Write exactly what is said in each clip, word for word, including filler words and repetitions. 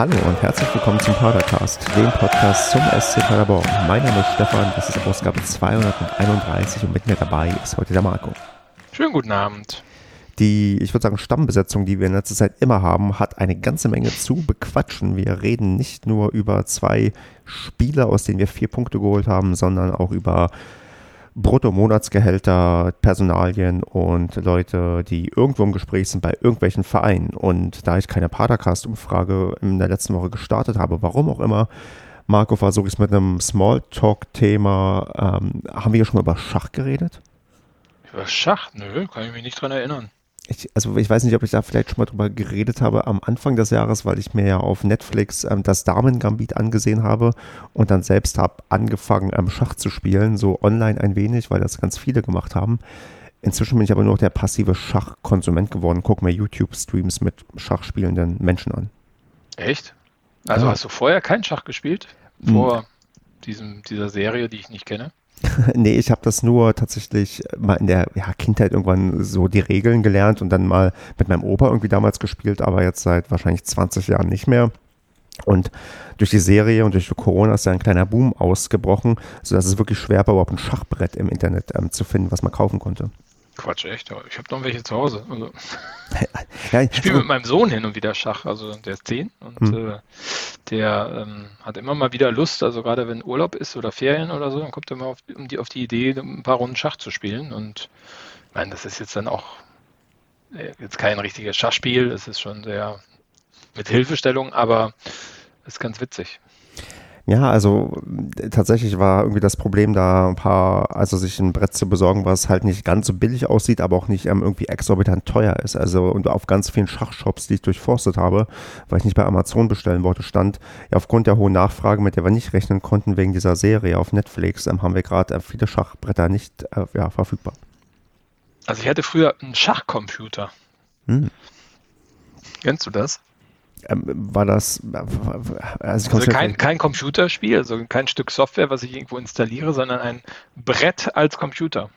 Hallo und herzlich willkommen zum PaderCast, dem Podcast zum S C Paderborn. Mein Name ist Stefan, das ist Ausgabe zweihunderteinunddreißig und mit mir dabei ist heute der Marco. Schönen guten Abend. Die, ich würde sagen, Stammbesetzung, die wir in letzter Zeit immer haben, hat eine ganze Menge zu bequatschen. Wir reden nicht nur über zwei Spieler, aus denen wir vier Punkte geholt haben, sondern auch über Brutto-Monatsgehälter, Personalien und Leute, die irgendwo im Gespräch sind bei irgendwelchen Vereinen. Und da ich keine Padercast-Umfrage in der letzten Woche gestartet habe, warum auch immer, Marco, versuche ich es mit einem Smalltalk-Thema. Ähm, haben wir ja schon über Schach geredet? Über Schach? Nö, kann ich mich nicht dran erinnern. Ich, also ich weiß nicht, ob ich da vielleicht schon mal drüber geredet habe am Anfang des Jahres, weil ich mir ja auf Netflix ähm, das Damen-Gambit angesehen habe und dann selbst habe angefangen, ähm, Schach zu spielen, so online ein wenig, weil das ganz viele gemacht haben. Inzwischen bin ich aber nur noch der passive Schachkonsument geworden, gucke mir YouTube-Streams mit schachspielenden Menschen an. Echt? Also ja. Hast du vorher keinen Schach gespielt? Vor hm. diesem, dieser Serie, die ich nicht kenne? Nee, ich habe das nur tatsächlich mal in der ja, Kindheit irgendwann so die Regeln gelernt und dann mal mit meinem Opa irgendwie damals gespielt, aber jetzt seit wahrscheinlich zwanzig Jahren nicht mehr. Und durch die Serie und durch Corona ist ja ein kleiner Boom ausgebrochen, sodass es wirklich schwer war, überhaupt ein Schachbrett im Internet ähm, zu finden, was man kaufen konnte. Quatsch, echt? Ich habe noch welche zu Hause. Also, ja, ich spiele mit meinem Sohn hin und wieder Schach, also der ist zehn und mhm. äh, der ähm, hat immer mal wieder Lust, also gerade wenn Urlaub ist oder Ferien oder so, dann kommt er mal auf, um die, auf die Idee, ein paar Runden Schach zu spielen und ich meine, das ist jetzt dann auch äh, jetzt kein richtiges Schachspiel, es ist schon sehr mit Hilfestellung, aber ist ganz witzig. Ja, also tatsächlich war irgendwie das Problem da ein paar, also sich ein Brett zu besorgen, was halt nicht ganz so billig aussieht, aber auch nicht ähm, irgendwie exorbitant teuer ist. Also und auf ganz vielen Schachshops, die ich durchforstet habe, weil ich nicht bei Amazon bestellen wollte, stand, ja aufgrund der hohen Nachfrage, mit der wir nicht rechnen konnten wegen dieser Serie auf Netflix, ähm, haben wir gerade äh, viele Schachbretter nicht äh, ja, verfügbar. Also ich hatte früher einen Schachcomputer. Hm. Kennst du das? War das also, also kein, kein Computerspiel, also kein Stück Software, was ich irgendwo installiere, sondern ein Brett als Computer.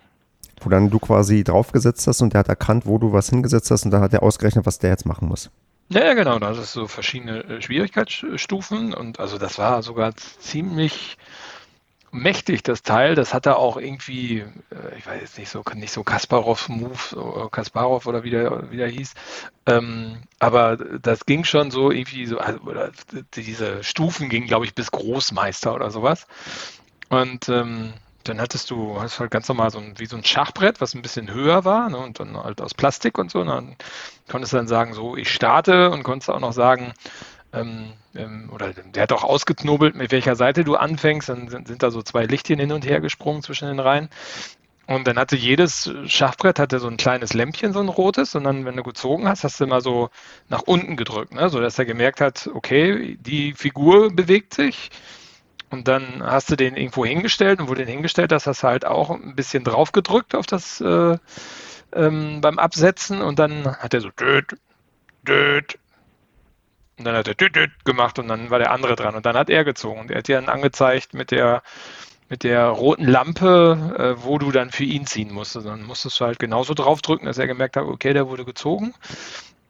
Wo dann du quasi draufgesetzt hast und der hat erkannt, wo du was hingesetzt hast und dann hat er ausgerechnet, was der jetzt machen muss. Ja, ja genau, da hattest du so verschiedene Schwierigkeitsstufen und also das war sogar ziemlich mächtig, das Teil, das hat er auch irgendwie, ich weiß jetzt nicht so, nicht so Kasparov Move, Kasparov oder wie der, wie der hieß, ähm, aber das ging schon so irgendwie so, also, oder diese Stufen gingen, glaube ich, bis Großmeister oder sowas. Und ähm, dann hattest du, hast halt ganz normal so ein, wie so ein Schachbrett, was ein bisschen höher war, ne, und dann halt aus Plastik und so. Und dann konntest du dann sagen, so, ich starte und konntest auch noch sagen, Ähm, ähm, oder der hat auch ausgeknobelt, mit welcher Seite du anfängst, dann sind, sind da so zwei Lichtchen hin und her gesprungen zwischen den Reihen und dann hatte jedes Schachbrett hatte so ein kleines Lämpchen, so ein rotes und dann, wenn du gezogen hast, hast du immer so nach unten gedrückt, ne? So dass er gemerkt hat, okay, die Figur bewegt sich und dann hast du den irgendwo hingestellt und wo du den hingestellt hast, hast du halt auch ein bisschen drauf gedrückt auf das äh, ähm, beim Absetzen und dann hat er so död, död und dann hat er düt, düt gemacht und dann war der andere dran und dann hat er gezogen und er hat dir dann angezeigt mit der, mit der roten Lampe, äh, wo du dann für ihn ziehen musstest. Dann musstest du halt genauso draufdrücken, dass er gemerkt hat, okay, der wurde gezogen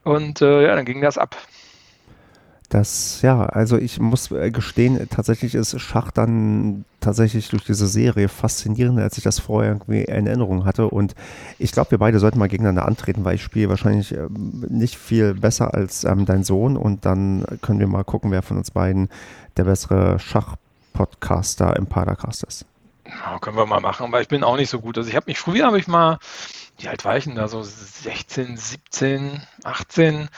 und äh, ja, dann ging das ab. Das, ja, also ich muss gestehen, tatsächlich ist Schach dann tatsächlich durch diese Serie faszinierender, als ich das vorher irgendwie in Erinnerung hatte und ich glaube, wir beide sollten mal gegeneinander antreten, weil ich spiele wahrscheinlich ähm, nicht viel besser als ähm, dein Sohn und dann können wir mal gucken, wer von uns beiden der bessere Schachpodcaster im Padercast ist. Ja, können wir mal machen, weil ich bin auch nicht so gut. Also ich habe mich, früher habe ich mal, wie alt war ich denn da, so sechzehn, siebzehn, achtzehn,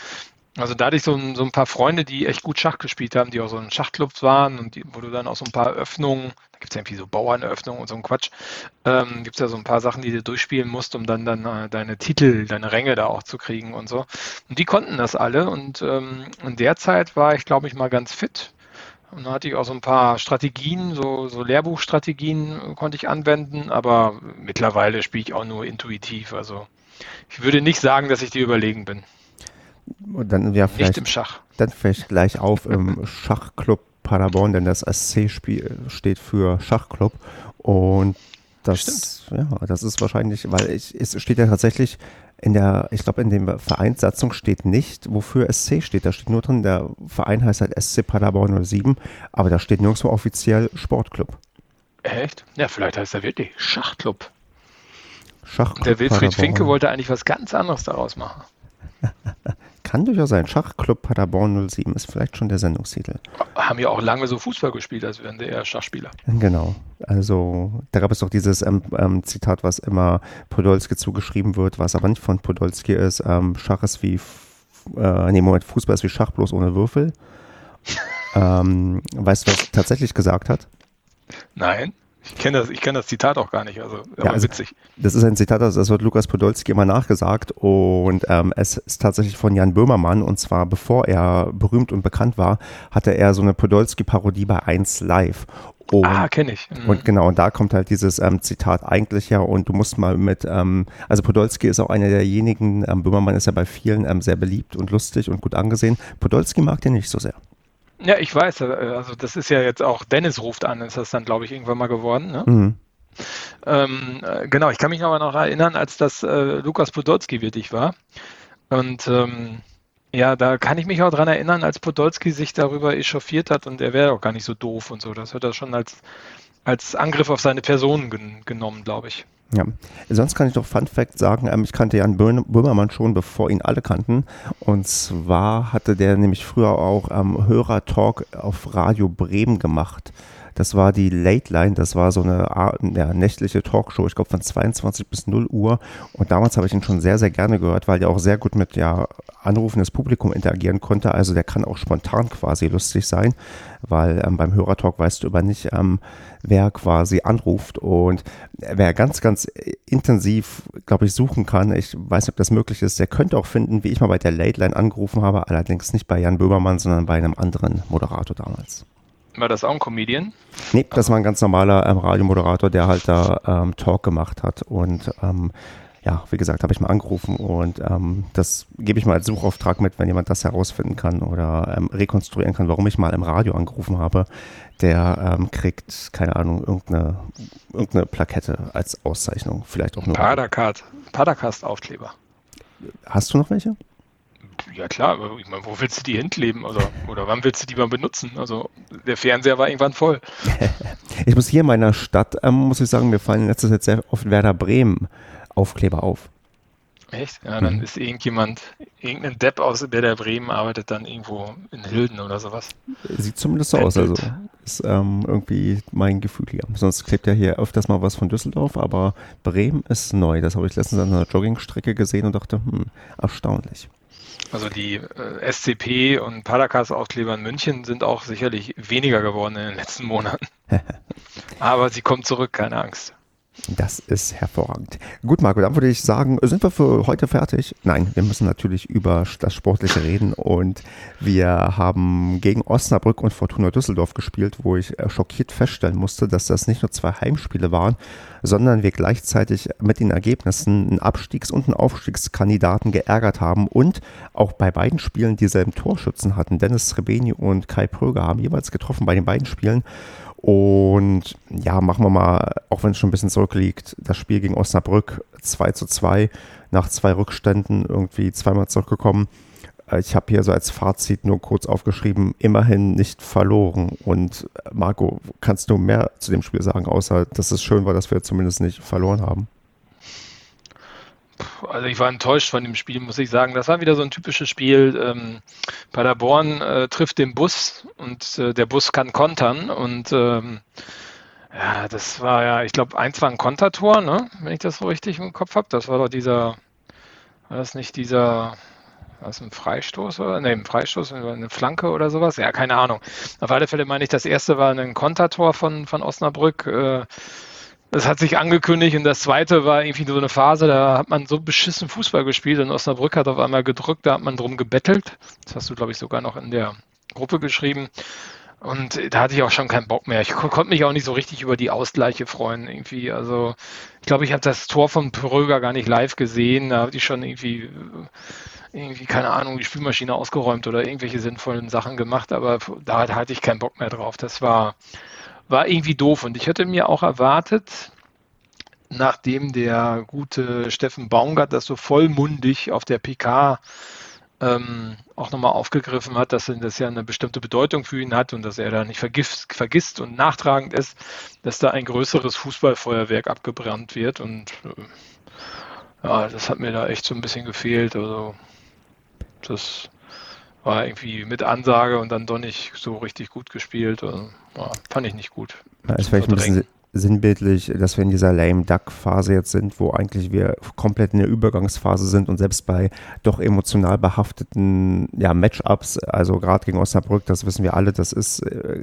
also da hatte ich so ein, so ein paar Freunde, die echt gut Schach gespielt haben, die auch so in Schachclubs waren und die, wo du dann auch so ein paar Öffnungen, da gibt es ja irgendwie so Bauernöffnungen und so ein Quatsch, ähm, gibt es ja so ein paar Sachen, die du durchspielen musst, um dann, dann äh, deine Titel, deine Ränge da auch zu kriegen und so. Und die konnten das alle und ähm, in der Zeit war ich, glaube ich, mal ganz fit. Und da hatte ich auch so ein paar Strategien, so, so Lehrbuchstrategien konnte ich anwenden, aber mittlerweile spiele ich auch nur intuitiv. Also ich würde nicht sagen, dass ich dir überlegen bin. Und dann, ja, vielleicht, im Schach. Dann vielleicht gleich auf im Schachclub Paderborn, denn das S C Spiel steht für Schachclub und das, ja, das ist wahrscheinlich, weil ich, es steht ja tatsächlich in der, ich glaube, in dem Vereinssatzung steht nicht, wofür S C steht. Da steht nur drin, der Verein heißt halt S C Paderborn null sieben, aber da steht nirgendwo offiziell Sportclub. Echt? Ja, vielleicht heißt er wirklich Schachclub. Schachclub. Der Wilfried Paderborn. Finke wollte eigentlich was ganz anderes daraus machen. Kann durchaus sein. Schachclub Paderborn null sieben ist vielleicht schon der Sendungstitel. Haben ja auch lange so Fußball gespielt, als wären sie eher Schachspieler. Genau. Also da gab es doch dieses ähm, ähm, Zitat, was immer Podolski zugeschrieben wird, was aber nicht von Podolski ist. Ähm, Schach ist wie, äh, nee, Moment, Fußball ist wie Schach, bloß ohne Würfel. ähm, weißt du, was er tatsächlich gesagt hat? Nein. Ich kenne das, ich kenn das Zitat auch gar nicht, also, ja, also witzig. Das ist ein Zitat, also das wird Lukas Podolski immer nachgesagt und ähm, es ist tatsächlich von Jan Böhmermann, und zwar bevor er berühmt und bekannt war, hatte er so eine Podolski-Parodie bei eins live. Und, ah, kenne ich. Mhm. Und genau, und da kommt halt dieses ähm, Zitat eigentlich her, und du musst mal mit, ähm, also Podolski ist auch einer derjenigen, ähm, Böhmermann ist ja bei vielen ähm, sehr beliebt und lustig und gut angesehen, Podolski mag den nicht so sehr. Ja, ich weiß, also das ist ja jetzt auch, Dennis ruft an, ist das dann, glaube ich, irgendwann mal geworden. Ne? Mhm. Ähm, genau, ich kann mich aber noch erinnern, als das äh, Lukas Podolski wirklich war. Und ähm, ja, da kann ich mich auch dran erinnern, als Podolski sich darüber echauffiert hat und er wäre auch gar nicht so doof und so. Das hat er schon als, als Angriff auf seine Person gen- genommen, glaube ich. Ja, sonst kann ich doch Fun Fact sagen, ähm, ich kannte Jan Böhmermann schon, bevor ihn alle kannten, und zwar hatte der nämlich früher auch ähm, Hörer-Talk auf Radio Bremen gemacht. Das war die Late Line, das war so eine ja, nächtliche Talkshow, ich glaube von zweiundzwanzig bis null Uhr, und damals habe ich ihn schon sehr, sehr gerne gehört, weil der auch sehr gut mit ja, anrufendes Publikum interagieren konnte, also der kann auch spontan quasi lustig sein, weil ähm, beim Hörertalk weißt du aber nicht, ähm, wer quasi anruft, und wer ganz, ganz intensiv, glaube ich, suchen kann, ich weiß nicht, ob das möglich ist, der könnte auch finden, wie ich mal bei der Late Line angerufen habe, allerdings nicht bei Jan Böhmermann, sondern bei einem anderen Moderator damals. War das auch ein Comedian? Nee, das war ein ganz normaler ähm, Radiomoderator, der halt da ähm, Talk gemacht hat. Und ähm, ja, wie gesagt, habe ich mal angerufen, und ähm, das gebe ich mal als Suchauftrag mit, wenn jemand das herausfinden kann oder ähm, rekonstruieren kann, warum ich mal im Radio angerufen habe. Der ähm, kriegt, keine Ahnung, irgendeine, irgendeine Plakette als Auszeichnung. Vielleicht auch nur. PaderCast, PaderCast-Aufkleber. Hast du noch welche? Ja klar, aber ich meine, wo willst du die hinkleben? Also, oder wann willst du die mal benutzen? Also der Fernseher war irgendwann voll. Ich muss hier in meiner Stadt, ähm, muss ich sagen, mir fallen in letzter Zeit sehr oft Werder Bremen Aufkleber auf. Echt? Ja, dann mhm. ist irgendjemand, irgendein Depp aus Werder Bremen arbeitet dann irgendwo in Hilden oder sowas. Sieht zumindest so aus, also ist ähm, irgendwie mein Gefühl hier. Sonst klebt ja hier öfters mal was von Düsseldorf, aber Bremen ist neu. Das habe ich letztens an einer Joggingstrecke gesehen und dachte, hm, erstaunlich. Also die äh, S C P und PaderCast-Aufkleber in München sind auch sicherlich weniger geworden in den letzten Monaten. Aber sie kommt zurück, keine Angst. Das ist hervorragend. Gut, Marco, dann würde ich sagen, sind wir für heute fertig? Nein, wir müssen natürlich über das Sportliche reden, und wir haben gegen Osnabrück und Fortuna Düsseldorf gespielt, wo ich schockiert feststellen musste, dass das nicht nur zwei Heimspiele waren, sondern wir gleichzeitig mit den Ergebnissen einen Abstiegs- und einen Aufstiegskandidaten geärgert haben und auch bei beiden Spielen dieselben Torschützen hatten. Dennis Trebeni und Kai Pröger haben jeweils getroffen bei den beiden Spielen. Und ja, machen wir mal, auch wenn es schon ein bisschen zurückliegt, das Spiel gegen Osnabrück zwei zu zwei, nach zwei Rückständen irgendwie zweimal zurückgekommen. Ich habe hier so als Fazit nur kurz aufgeschrieben, immerhin nicht verloren. Und Marco, kannst du mehr zu dem Spiel sagen, außer dass es schön war, dass wir zumindest nicht verloren haben? Also ich war enttäuscht von dem Spiel, muss ich sagen. Das war wieder so ein typisches Spiel. Ähm, Paderborn äh, trifft den Bus und äh, der Bus kann kontern. Und ähm, ja, das war ja, ich glaube, eins war ein Kontertor, ne? Wenn ich das so richtig im Kopf habe. Das war doch dieser, war das nicht dieser, war das ein Freistoß? Oder? Ne, ein Freistoß, eine Flanke oder sowas? Ja, keine Ahnung. Auf alle Fälle meine ich, das erste war ein Kontertor von, von Osnabrück. Äh, Das hat sich angekündigt, und das zweite war irgendwie so eine Phase, da hat man so beschissen Fußball gespielt, und Osnabrück hat auf einmal gedrückt, da hat man drum gebettelt. Das hast du, glaube ich, sogar noch in der Gruppe geschrieben. Und da hatte ich auch schon keinen Bock mehr. Ich konnte mich auch nicht so richtig über die Ausgleiche freuen irgendwie. Also ich glaube, ich habe das Tor von Pröger gar nicht live gesehen. Da hatte ich schon irgendwie, irgendwie keine Ahnung, die Spülmaschine ausgeräumt oder irgendwelche sinnvollen Sachen gemacht. Aber da hatte ich keinen Bock mehr drauf. Das war... War irgendwie doof, und ich hätte mir auch erwartet, nachdem der gute Steffen Baumgart das so vollmundig auf der P K ähm, auch nochmal aufgegriffen hat, dass das ja eine bestimmte Bedeutung für ihn hat und dass er da nicht vergisst, vergisst und nachtragend ist, dass da ein größeres Fußballfeuerwerk abgebrannt wird. Und äh, ja, das hat mir da echt so ein bisschen gefehlt. Also das war irgendwie mit Ansage und dann doch nicht so richtig gut gespielt. Also, ja, fand ich nicht gut. Da ist vielleicht ein bisschen sinnbildlich, dass wir in dieser Lame-Duck-Phase jetzt sind, wo eigentlich wir komplett in der Übergangsphase sind und selbst bei doch emotional behafteten ja, Matchups, also gerade gegen Osnabrück, das wissen wir alle, das ist,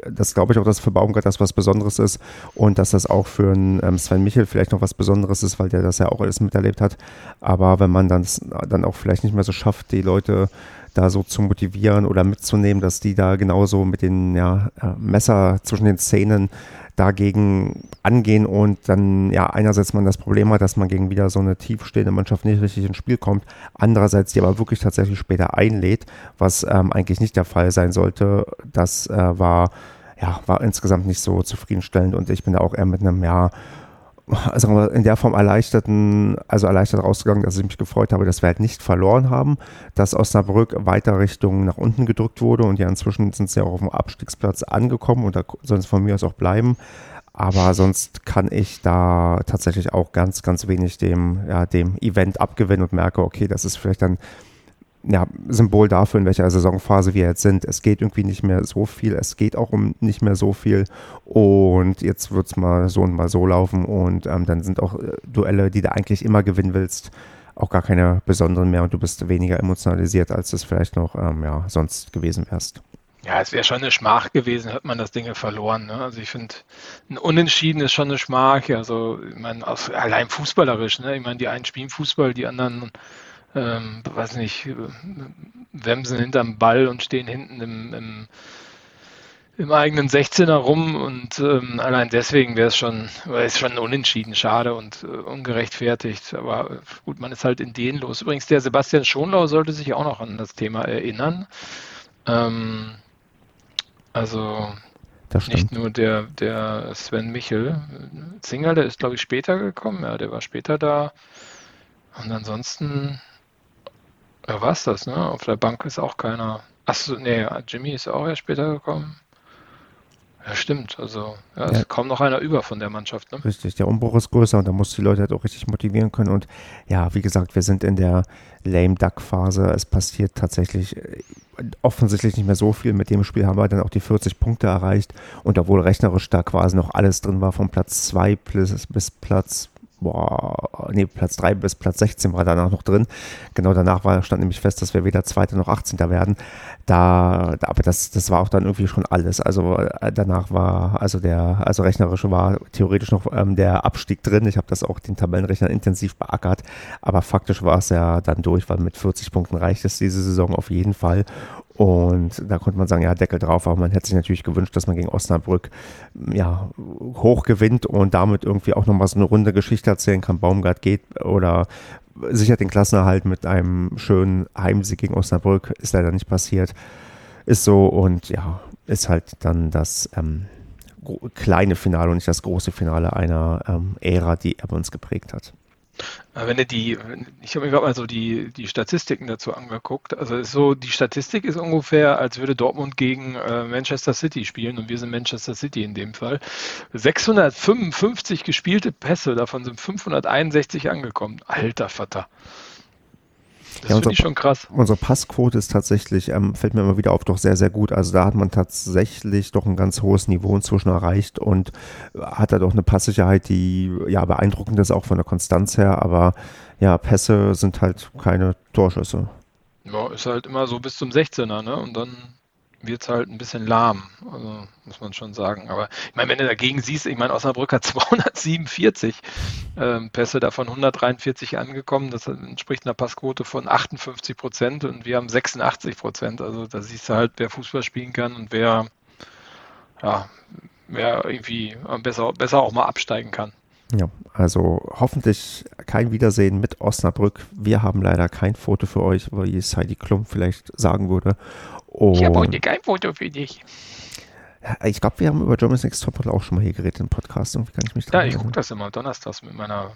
das glaube ich auch, dass für Baumgart das was Besonderes ist und dass das auch für einen ähm, Sven Michel vielleicht noch was Besonderes ist, weil der das ja auch alles miterlebt hat, aber wenn man dann, dann auch vielleicht nicht mehr so schafft, die Leute da so zu motivieren oder mitzunehmen, dass die da genauso mit den ja, Messer zwischen den Zähnen dagegen angehen und dann, ja, einerseits man das Problem hat, dass man gegen wieder so eine tiefstehende Mannschaft nicht richtig ins Spiel kommt, andererseits die aber wirklich tatsächlich später einlädt, was ähm, eigentlich nicht der Fall sein sollte, das äh, war, ja, war insgesamt nicht so zufriedenstellend und ich bin da auch eher mit einem, ja, also in der Form erleichterten, also erleichtert rausgegangen, dass ich mich gefreut habe, dass wir halt nicht verloren haben, dass Osnabrück weiter Richtung nach unten gedrückt wurde und ja inzwischen sind sie auch auf dem Abstiegsplatz angekommen und da sollen sie von mir aus auch bleiben, aber sonst kann ich da tatsächlich auch ganz, ganz wenig dem, ja, dem Event abgewinnen und merke, okay, das ist vielleicht dann ja, Symbol dafür, in welcher Saisonphase wir jetzt sind. Es geht irgendwie nicht mehr so viel, es geht auch um nicht mehr so viel und jetzt wird es mal so und mal so laufen und ähm, dann sind auch äh, Duelle, die du eigentlich immer gewinnen willst, auch gar keine besonderen mehr und du bist weniger emotionalisiert, als das vielleicht noch ähm, ja, sonst gewesen wärst. Ja, es wäre schon eine Schmach gewesen, hätte man das Ding verloren. Ne? Also ich finde, ein Unentschieden ist schon eine Schmach. Also ich meine, allein fußballerisch. Ne? Ich meine, die einen spielen Fußball, die anderen Ähm, weiß nicht, wemsen hinterm Ball und stehen hinten im, im, im eigenen sechzehner rum und ähm, allein deswegen wäre es schon, ist schon unentschieden, schade und äh, ungerechtfertigt, aber gut, man ist halt in denen los. Übrigens, der Sebastian Schonlau sollte sich auch noch an das Thema erinnern. Ähm, also nicht nur der, der Sven Michel. Zingerle ist, glaube ich, später gekommen, ja, der war später da und ansonsten ja, war es das, ne? Auf der Bank ist auch keiner. Achso, nee, Jimmy ist auch erst später gekommen. Ja, stimmt. Also, ja, ja. Es ist kaum noch einer über von der Mannschaft, ne? Richtig, der Umbruch ist größer und da muss die Leute halt auch richtig motivieren können. Und ja, wie gesagt, wir sind in der Lame-Duck-Phase. Es passiert tatsächlich offensichtlich nicht mehr so viel. Mit dem Spiel haben wir dann auch die vierzig Punkte erreicht. Und obwohl rechnerisch da quasi noch alles drin war, von Platz zwei bis, bis Platz Boah, nee, Platz drei bis Platz sechzehn war danach noch drin. Genau danach war, stand nämlich fest, dass wir weder Zweiter noch achtzehnter werden. Da, aber das, das war auch dann irgendwie schon alles. Also danach war, also der, also rechnerisch war theoretisch noch ähm, der Abstieg drin. Ich habe das auch den Tabellenrechner intensiv beackert. Aber faktisch war es ja dann durch, weil mit vierzig Punkten reicht es diese Saison auf jeden Fall. Und da konnte man sagen, ja, Deckel drauf, aber man hätte sich natürlich gewünscht, dass man gegen Osnabrück ja, hoch gewinnt und damit irgendwie auch nochmal so eine runde Geschichte erzählen kann, Baumgart geht oder sichert den Klassenerhalt mit einem schönen Heimsieg gegen Osnabrück, ist leider nicht passiert, ist so und ja, ist halt dann das ähm, kleine Finale und nicht das große Finale einer ähm, Ära, die er bei uns geprägt hat. Wenn du die, ich habe mir gerade mal so die, die Statistiken dazu angeguckt. Also ist so, die Statistik ist ungefähr, als würde Dortmund gegen äh, Manchester City spielen und wir sind Manchester City in dem Fall. sechshundertfünfundfünfzig gespielte Pässe, davon sind fünfhunderteinundsechzig angekommen. Alter Vater. Das ja, finde ich schon krass. Unsere Passquote ist tatsächlich, ähm, fällt mir immer wieder auf, doch sehr, sehr gut. Also da hat man tatsächlich doch ein ganz hohes Niveau inzwischen erreicht und hat da doch eine Passsicherheit, die ja beeindruckend ist, auch von der Konstanz her. Aber ja, Pässe sind halt keine Torschüsse. Ja, ist halt immer so bis zum sechzehner, ne? Und dann wird es halt ein bisschen lahm, also muss man schon sagen. Aber ich meine, wenn du dagegen siehst, ich meine, Osnabrück hat zweihundertsiebenundvierzig ähm, Pässe, davon hundertdreiundvierzig angekommen. Das entspricht einer Passquote von achtundfünfzig Prozent und wir haben sechsundachtzig Prozent. Also da siehst du halt, wer Fußball spielen kann und wer, ja, wer irgendwie besser, besser auch mal absteigen kann. Ja, also hoffentlich kein Wiedersehen mit Osnabrück. Wir haben leider kein Foto für euch, wie es Heidi Klum vielleicht sagen würde. Und ich habe heute kein Foto für dich. Ich glaube, wir haben über Germany's Next Topmodel auch schon mal hier geredet im Podcast. Irgendwie kann ich mich dran erinnern. Ja, ich gucke das immer donnerstags mit meiner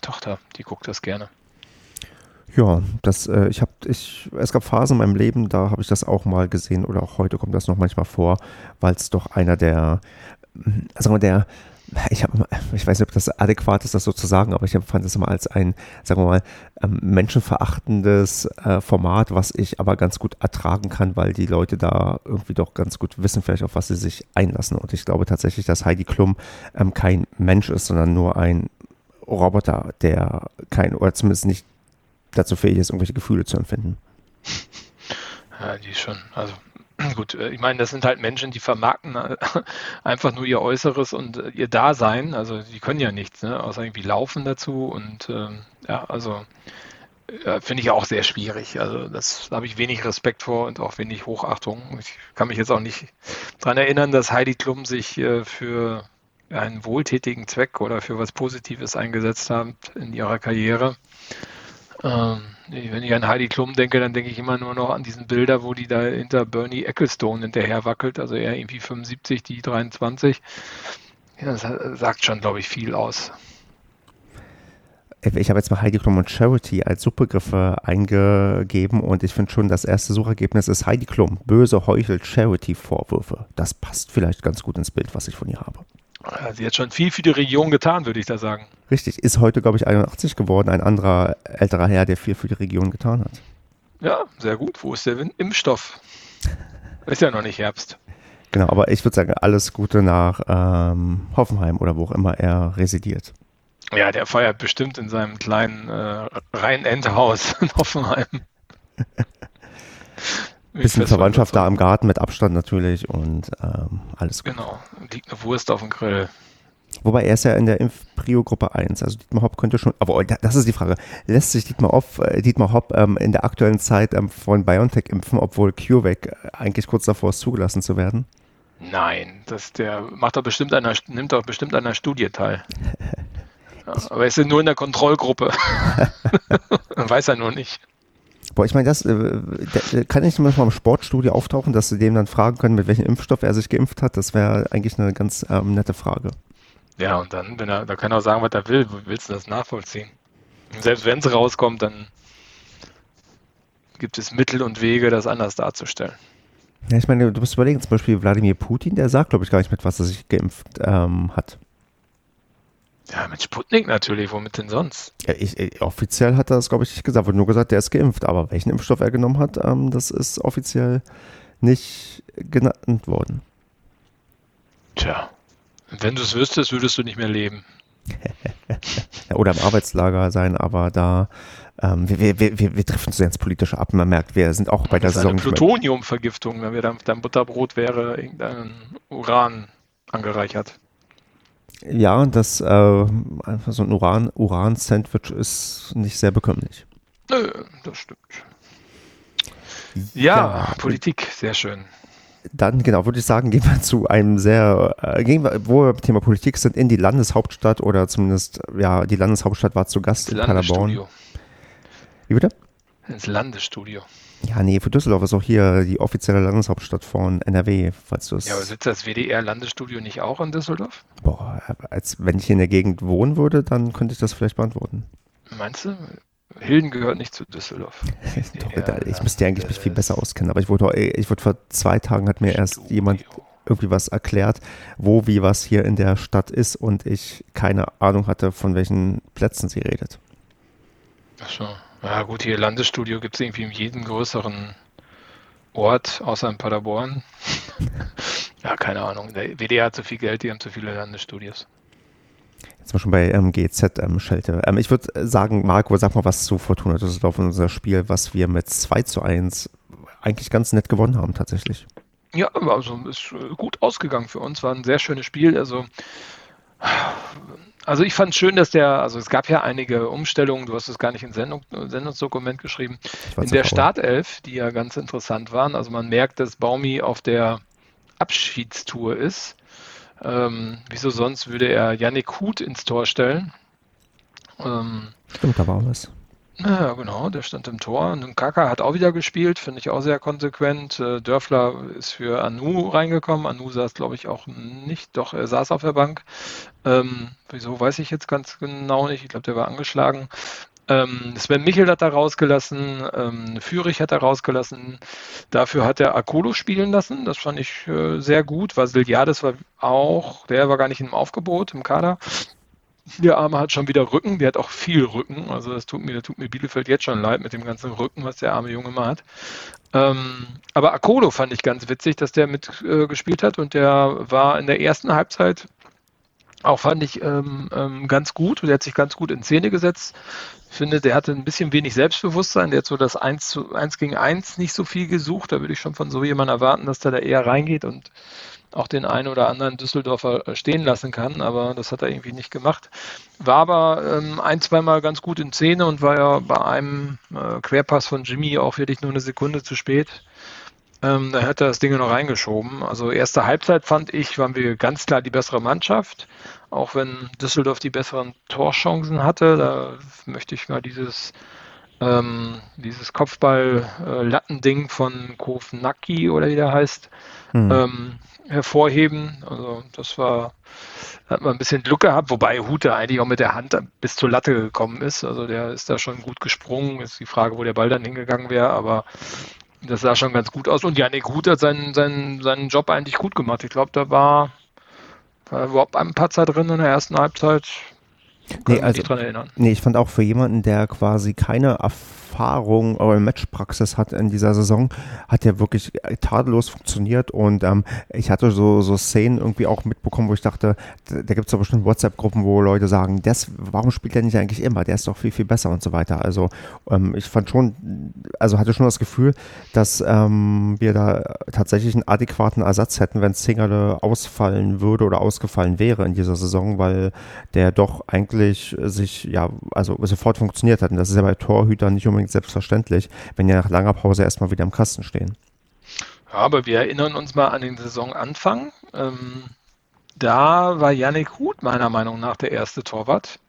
Tochter. Die guckt das gerne. Ja, das, äh, ich habe, ich, es gab Phasen in meinem Leben, da habe ich das auch mal gesehen oder auch heute kommt das noch manchmal vor, weil es doch einer der, sagen wir der, ich habe, ich weiß nicht, ob das adäquat ist, das so zu sagen, aber ich empfand das immer als ein, sagen wir mal, ähm, menschenverachtendes äh, Format, was ich aber ganz gut ertragen kann, weil die Leute da irgendwie doch ganz gut wissen, vielleicht auf was sie sich einlassen. Und ich glaube tatsächlich, dass Heidi Klum ähm, kein Mensch ist, sondern nur ein Roboter, der kein, oder zumindest nicht dazu fähig ist, irgendwelche Gefühle zu empfinden. Ja, die ist schon, also gut, ich meine, das sind halt Menschen, die vermarkten einfach nur ihr Äußeres und ihr Dasein, also die können ja nichts, ne? Außer irgendwie laufen dazu und ähm, ja, also äh, finde ich auch sehr schwierig, also das habe ich wenig Respekt vor und auch wenig Hochachtung. Ich kann mich jetzt auch nicht daran erinnern, dass Heidi Klum sich äh, für einen wohltätigen Zweck oder für was Positives eingesetzt hat in ihrer Karriere. Ähm, wenn ich an Heidi Klum denke, dann denke ich immer nur noch an diesen Bilder, wo die da hinter Bernie Ecclestone hinterher wackelt, also er irgendwie fünfundsiebzig, die dreiundzwanzig. Ja, das sagt schon, glaube ich, viel aus. Ich habe jetzt mal Heidi Klum und Charity als Suchbegriffe eingegeben und ich finde schon, das erste Suchergebnis ist Heidi Klum, böse heuchelt Charity-Vorwürfe. Das passt vielleicht ganz gut ins Bild, was ich von ihr habe. Sie hat schon viel für die Region getan, würde ich da sagen. Richtig, ist heute, glaube ich, einundachtzig geworden, ein anderer älterer Herr, der viel für die Region getan hat. Ja, sehr gut. Wo ist der Impfstoff? Ist ja noch nicht Herbst. Genau, aber ich würde sagen, alles Gute nach ähm, Hoffenheim oder wo auch immer er residiert. Ja, der feiert bestimmt in seinem kleinen äh, Rhein-End-Haus in Hoffenheim. Bisschen Verwandtschaft da im Garten mit Abstand natürlich und ähm, alles gut. Genau, liegt eine Wurst auf dem Grill. Wobei er ist ja in der Impf-Prio-Gruppe eins, also Dietmar Hopp könnte schon, aber das ist die Frage, lässt sich Dietmar, Hoff, Dietmar Hopp ähm, in der aktuellen Zeit ähm, von BioNTech impfen, obwohl CureVac eigentlich kurz davor ist, zugelassen zu werden? Nein, das, der macht doch bestimmt einer, nimmt doch bestimmt an einer Studie teil. Ja, aber er ist ja nur in der Kontrollgruppe. Weiß er nur nicht. Boah, ich meine, das äh, kann nicht manchmal im Sportstudio auftauchen, dass sie dem dann fragen können, mit welchem Impfstoff er sich geimpft hat. Das wäre eigentlich eine ganz ähm, nette Frage. Ja, und dann, wenn er, da kann er auch sagen, was er will. Willst du das nachvollziehen? Und selbst wenn es rauskommt, dann gibt es Mittel und Wege, das anders darzustellen. Ja, ich meine, du musst überlegen, zum Beispiel Wladimir Putin, der sagt, glaube ich, gar nicht mit, was er sich geimpft ähm, hat. Ja, mit Sputnik natürlich, womit denn sonst? Ja, ich, ich, offiziell hat er das, glaube ich, nicht gesagt. Wurde nur gesagt, der ist geimpft. Aber welchen Impfstoff er genommen hat, ähm, das ist offiziell nicht genannt worden. Tja, wenn du es wüsstest, würdest du nicht mehr leben. Oder im Arbeitslager sein, aber da, ähm, wir, wir, wir, wir treffen so ganz politisch ab. Man merkt, wir sind auch bei der Saison. Das ist eine Plutoniumvergiftung, wenn wir dann, dann Butterbrot wäre, irgendein Uran angereichert. Ja, das äh, einfach so ein Uran, Uran-Sandwich ist nicht sehr bekömmlich. Nö, das stimmt. Ja, ja, Politik, sehr schön. Dann, genau, würde ich sagen, gehen wir zu einem sehr, äh, gehen wir, wo wir beim Thema Politik sind, in die Landeshauptstadt oder zumindest, ja, die Landeshauptstadt war zu Gast in Paderborn. Wie bitte? Ins Landesstudio. Ja, nee, für Düsseldorf ist auch hier die offizielle Landeshauptstadt von N R W, falls du es... Ja, aber sitzt das W D R-Landesstudio nicht auch in Düsseldorf? Boah, als wenn ich hier in der Gegend wohnen würde, dann könnte ich das vielleicht beantworten. Meinst du? Hilden gehört nicht zu Düsseldorf. Doch, da, ich müsste eigentlich mich viel besser auskennen, aber ich wurde, ich wurde vor zwei Tagen, hat mir erst Studio. Jemand irgendwie was erklärt, wo, wie, was hier in der Stadt ist und ich keine Ahnung hatte, von welchen Plätzen sie redet. Ach so. Ja gut, hier Landesstudio gibt es irgendwie in jedem größeren Ort, außer in Paderborn. Ja, keine Ahnung. Der W D R hat zu viel Geld, die haben zu viele Landesstudios. Jetzt mal schon bei ähm, G Z-Schelte. Ähm, ähm, ich würde sagen, Marco, sag mal was zu Fortuna Düsseldorf in unser Spiel, was wir mit zwei zu eins eigentlich ganz nett gewonnen haben tatsächlich. Ja, also ist gut ausgegangen für uns. War ein sehr schönes Spiel. Also... Also ich fand es schön, dass der, also es gab ja einige Umstellungen, du hast es gar nicht in Sendung, Sendungsdokument geschrieben, in der Startelf, die ja ganz interessant waren. Also man merkt, dass Baumi auf der Abschiedstour ist. Ähm, wieso sonst würde er Yannick Hoth ins Tor stellen? Ähm, Stimmt, da war was. Ja, genau, der stand im Tor. Und Kaka hat auch wieder gespielt, finde ich auch sehr konsequent. Dörfler ist für Anu reingekommen. Anu saß, glaube ich, auch nicht, doch er saß auf der Bank. Ähm, wieso, weiß ich jetzt ganz genau nicht. Ich glaube, der war angeschlagen. Ähm, Sven Michel hat da rausgelassen, ähm, Führich hat da rausgelassen. Dafür hat er Akolo spielen lassen. Das fand ich äh, sehr gut. Vasiliades war auch, der war gar nicht im Aufgebot, im Kader. Der Arme hat schon wieder Rücken, der hat auch viel Rücken, also das tut mir, das tut mir Bielefeld jetzt schon leid mit dem ganzen Rücken, was der arme Junge mal hat. Ähm, aber Akolo fand ich ganz witzig, dass der mitgespielt äh, hat, und der war in der ersten Halbzeit auch, fand ich, ähm, ähm, ganz gut, und der hat sich ganz gut in Szene gesetzt. Ich finde, der hatte ein bisschen wenig Selbstbewusstsein, der hat so das eins gegen eins nicht so viel gesucht, da würde ich schon von so jemandem erwarten, dass der da eher reingeht und auch den einen oder anderen Düsseldorfer stehen lassen kann, aber das hat er irgendwie nicht gemacht. War aber ähm, ein-, zweimal ganz gut in Szene und war ja bei einem äh, Querpass von Jimmy auch wirklich nur eine Sekunde zu spät. Ähm, da hat er das Ding noch reingeschoben. Also erste Halbzeit, fand ich, waren wir ganz klar die bessere Mannschaft, auch wenn Düsseldorf die besseren Torchancen hatte. Da möchte ich mal dieses... Ähm, dieses Kopfball-Lattending von Kofnacki oder wie der heißt, hm. ähm, hervorheben. Also das war, hat man ein bisschen Glück gehabt, wobei Hute eigentlich auch mit der Hand bis zur Latte gekommen ist. Also der ist da schon gut gesprungen. Ist die Frage, wo der Ball dann hingegangen wäre, aber das sah schon ganz gut aus. Und Yannick Hoth hat seinen, seinen, seinen Job eigentlich gut gemacht. Ich glaube, da war, war überhaupt ein Patzer drin in der ersten Halbzeit. Nee, also, nee, ich fand auch, für jemanden, der quasi keine Erfahrung oder Matchpraxis hat in dieser Saison, hat der wirklich tadellos funktioniert, und ähm, ich hatte so, so Szenen irgendwie auch mitbekommen, wo ich dachte, da gibt es doch bestimmt WhatsApp-Gruppen, wo Leute sagen, das, warum spielt der nicht eigentlich immer, der ist doch viel, viel besser und so weiter. Also ähm, ich fand schon, also hatte schon das Gefühl, dass ähm, wir da tatsächlich einen adäquaten Ersatz hätten, wenn Zingerle ausfallen würde oder ausgefallen wäre in dieser Saison, weil der doch eigentlich sich ja also sofort funktioniert hat. Und das ist ja bei Torhütern nicht unbedingt selbstverständlich, wenn ja nach langer Pause erstmal wieder im Kasten stehen. Ja, aber wir erinnern uns mal an den Saisonanfang. Ähm, da war Yannick Hoth meiner Meinung nach der erste Torwart.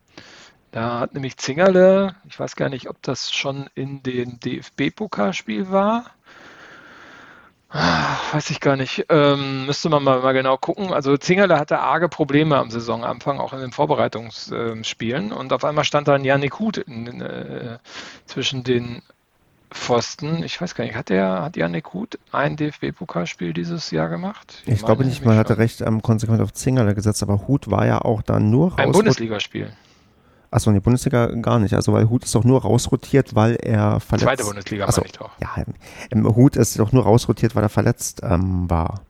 Da hat nämlich Zingerle, ich weiß gar nicht, ob das schon in dem D F B-Pokalspiel war, weiß ich gar nicht. Ähm, müsste man mal, mal genau gucken. Also Zingerle hatte arge Probleme am Saisonanfang, auch in den Vorbereitungsspielen. Und auf einmal stand da ein Yannick Hoth in, in, äh, zwischen den Pfosten. Ich weiß gar nicht, hat der, hat Yannick Hoth ein D F B-Pokalspiel dieses Jahr gemacht? Ich, ich glaube nicht, man hatte recht ähm, konsequent auf Zingerle gesetzt, aber Hoth war ja auch dann nur raus. Ein Bundesligaspiel. Achso, in die Bundesliga gar nicht. Also, weil Hoth ist doch nur rausrotiert, weil er verletzt... Zweite Bundesliga, meine ich doch. Ja, Hoth ist doch nur rausrotiert, weil er verletzt ähm, war.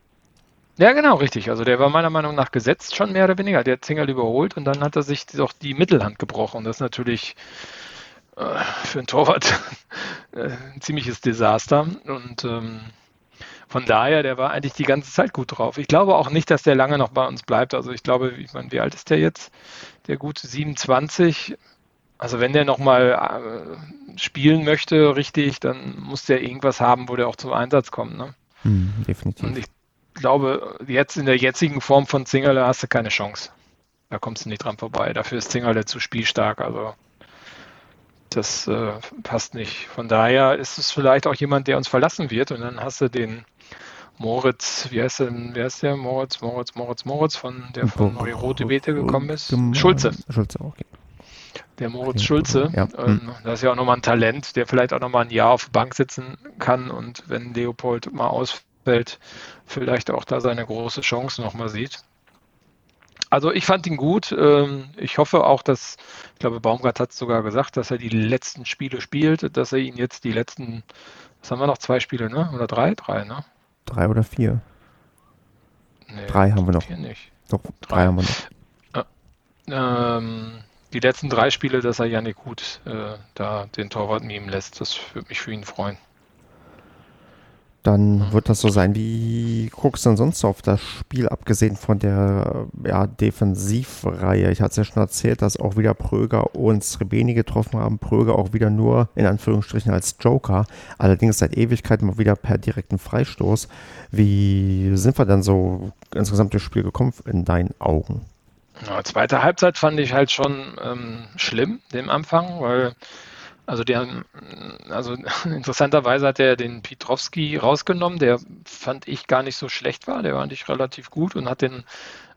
Ja, genau, richtig. Also, der war meiner Meinung nach gesetzt schon mehr oder weniger. Der hat Zingerle überholt und dann hat er sich doch die Mittelhand gebrochen. Das ist natürlich äh, für einen Torwart ein ziemliches Desaster. Und ähm, von daher, der war eigentlich die ganze Zeit gut drauf. Ich glaube auch nicht, dass der lange noch bei uns bleibt. Also, ich glaube, ich meine, wie alt ist der jetzt? Der gute siebenundzwanzig, also wenn der nochmal äh, spielen möchte, richtig, dann muss der irgendwas haben, wo der auch zum Einsatz kommt. Ne? Hm, definitiv. Und ich glaube, jetzt in der jetzigen Form von Zingerle hast du keine Chance. Da kommst du nicht dran vorbei. Dafür ist Zingerle zu spielstark. Also das äh, passt nicht. Von daher ist es vielleicht auch jemand, der uns verlassen wird. Und dann hast du den Moritz, wie heißt der, wer ist der? Moritz, Moritz, Moritz, Moritz, von der von Bo- Rote Bete gekommen ist. Schulze. Schulze, okay. Der Moritz okay. Schulze. Ja. Ähm, das ist ja auch nochmal ein Talent, der vielleicht auch nochmal ein Jahr auf der Bank sitzen kann und wenn Leopold mal ausfällt, vielleicht auch da seine große Chance nochmal sieht. Also ich fand ihn gut. Ich hoffe auch, dass, ich glaube, Baumgart hat es sogar gesagt, dass er die letzten Spiele spielt, dass er ihn jetzt die letzten, was haben wir noch, zwei Spiele, ne? Oder drei? Drei, ne? Drei oder vier? Nee, drei haben wir noch. Vier nicht. Doch, drei, drei haben wir noch. Äh, ähm, die letzten drei Spiele, dass er Yannick Hoth äh, da den Torwart nehmen lässt, das würde mich für ihn freuen. Dann hm. wird das so sein. Wie guckst du denn sonst auf das Spiel, abgesehen von der ja, Defensivreihe? Ich hatte es ja schon erzählt, dass auch wieder Pröger und Srebeni getroffen haben. Pröger auch wieder nur, in Anführungsstrichen, als Joker. Allerdings seit Ewigkeiten mal wieder per direkten Freistoß. Wie sind wir denn so insgesamt durchs Spiel gekommen, in deinen Augen? Ja, zweite Halbzeit fand ich halt schon ähm, schlimm, den Anfang, weil Also, der, also interessanterweise hat er den Pietrowski rausgenommen, der fand ich gar nicht so schlecht war, der war eigentlich relativ gut und hat den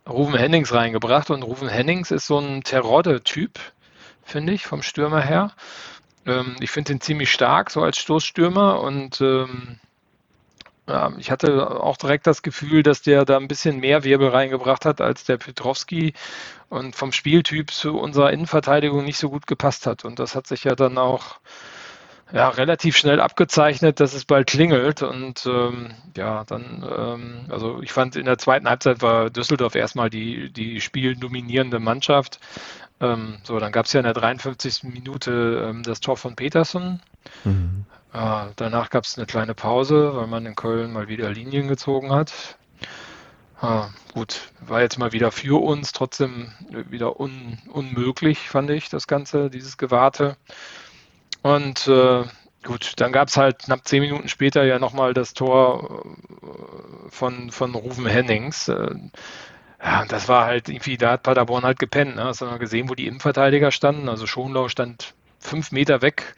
Rouwen Hennings reingebracht. Und Rouwen Hennings ist so ein Terodde-Typ, finde ich, vom Stürmer her. Ähm, ich finde ihn ziemlich stark, so als Stoßstürmer. Und ähm, ja, ich hatte auch direkt das Gefühl, dass der da ein bisschen mehr Wirbel reingebracht hat als der Pietrowski und vom Spieltyp zu unserer Innenverteidigung nicht so gut gepasst hat. Und das hat sich ja dann auch ja, relativ schnell abgezeichnet, dass es bald klingelt. Und ähm, ja, dann, ähm, also ich fand, in der zweiten Halbzeit war Düsseldorf erstmal die, die spieldominierende Mannschaft. Ähm, so, dann gab es ja in der dreiundfünfzigsten Minute ähm, das Tor von Petersen. Mhm. Ja, danach gab es eine kleine Pause, weil man in Köln mal wieder Linien gezogen hat. Ja, gut, war jetzt mal wieder für uns, trotzdem wieder un, unmöglich, fand ich, das Ganze, dieses Gewarte. Und äh, gut, dann gab es halt knapp zehn Minuten später ja nochmal das Tor von, von Rouwen Hennings. Ja, das war halt irgendwie, da hat Paderborn halt gepennt. Ne? Hast du mal gesehen, wo die Innenverteidiger standen? Also Schonlau stand fünf Meter weg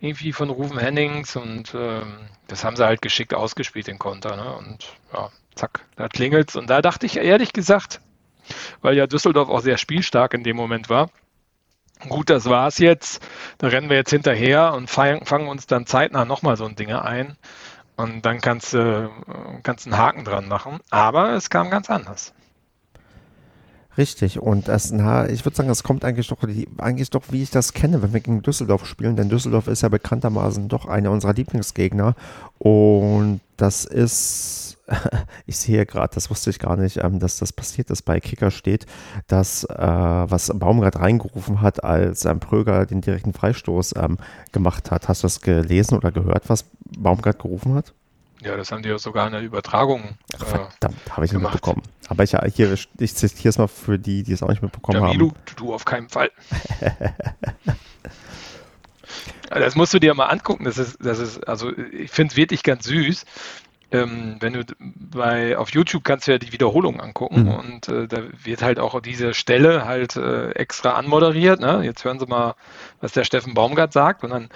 irgendwie von Rouwen Hennings und ähm, das haben sie halt geschickt ausgespielt, den Konter. Ne? Und ja, zack, da klingelt's. Und da dachte ich ehrlich gesagt, weil ja Düsseldorf auch sehr spielstark in dem Moment war, gut, das war's jetzt, da rennen wir jetzt hinterher und fang, fangen uns dann zeitnah nochmal so ein Ding ein und dann kannst du äh, kannst einen Haken dran machen. Aber es kam ganz anders. Richtig, und das, na, ich würde sagen, das kommt eigentlich doch, eigentlich doch, wie ich das kenne, wenn wir gegen Düsseldorf spielen, denn Düsseldorf ist ja bekanntermaßen doch einer unserer Lieblingsgegner und das ist, ich sehe gerade, das wusste ich gar nicht, ähm, dass das passiert ist, bei Kicker steht, dass, äh, was Baumgart reingerufen hat, als ähm, Pröger den direkten Freistoß ähm, gemacht hat. Hast du das gelesen oder gehört, was Baumgart gerufen hat? Ja, das haben die ja sogar in der Übertragung äh, Verdammt, habe ich nicht mitbekommen. Aber ich, hier, ich zitiere es mal für die, die es auch nicht mitbekommen haben. Du, du auf keinen Fall. Also das musst du dir mal angucken. Das ist, das ist, also ich finde es wirklich ganz süß. Ähm, wenn du bei auf YouTube kannst du ja die Wiederholung angucken mhm. und äh, da wird halt auch diese Stelle halt äh, extra anmoderiert. Ne? Jetzt hören Sie mal, was der Steffen Baumgart sagt und dann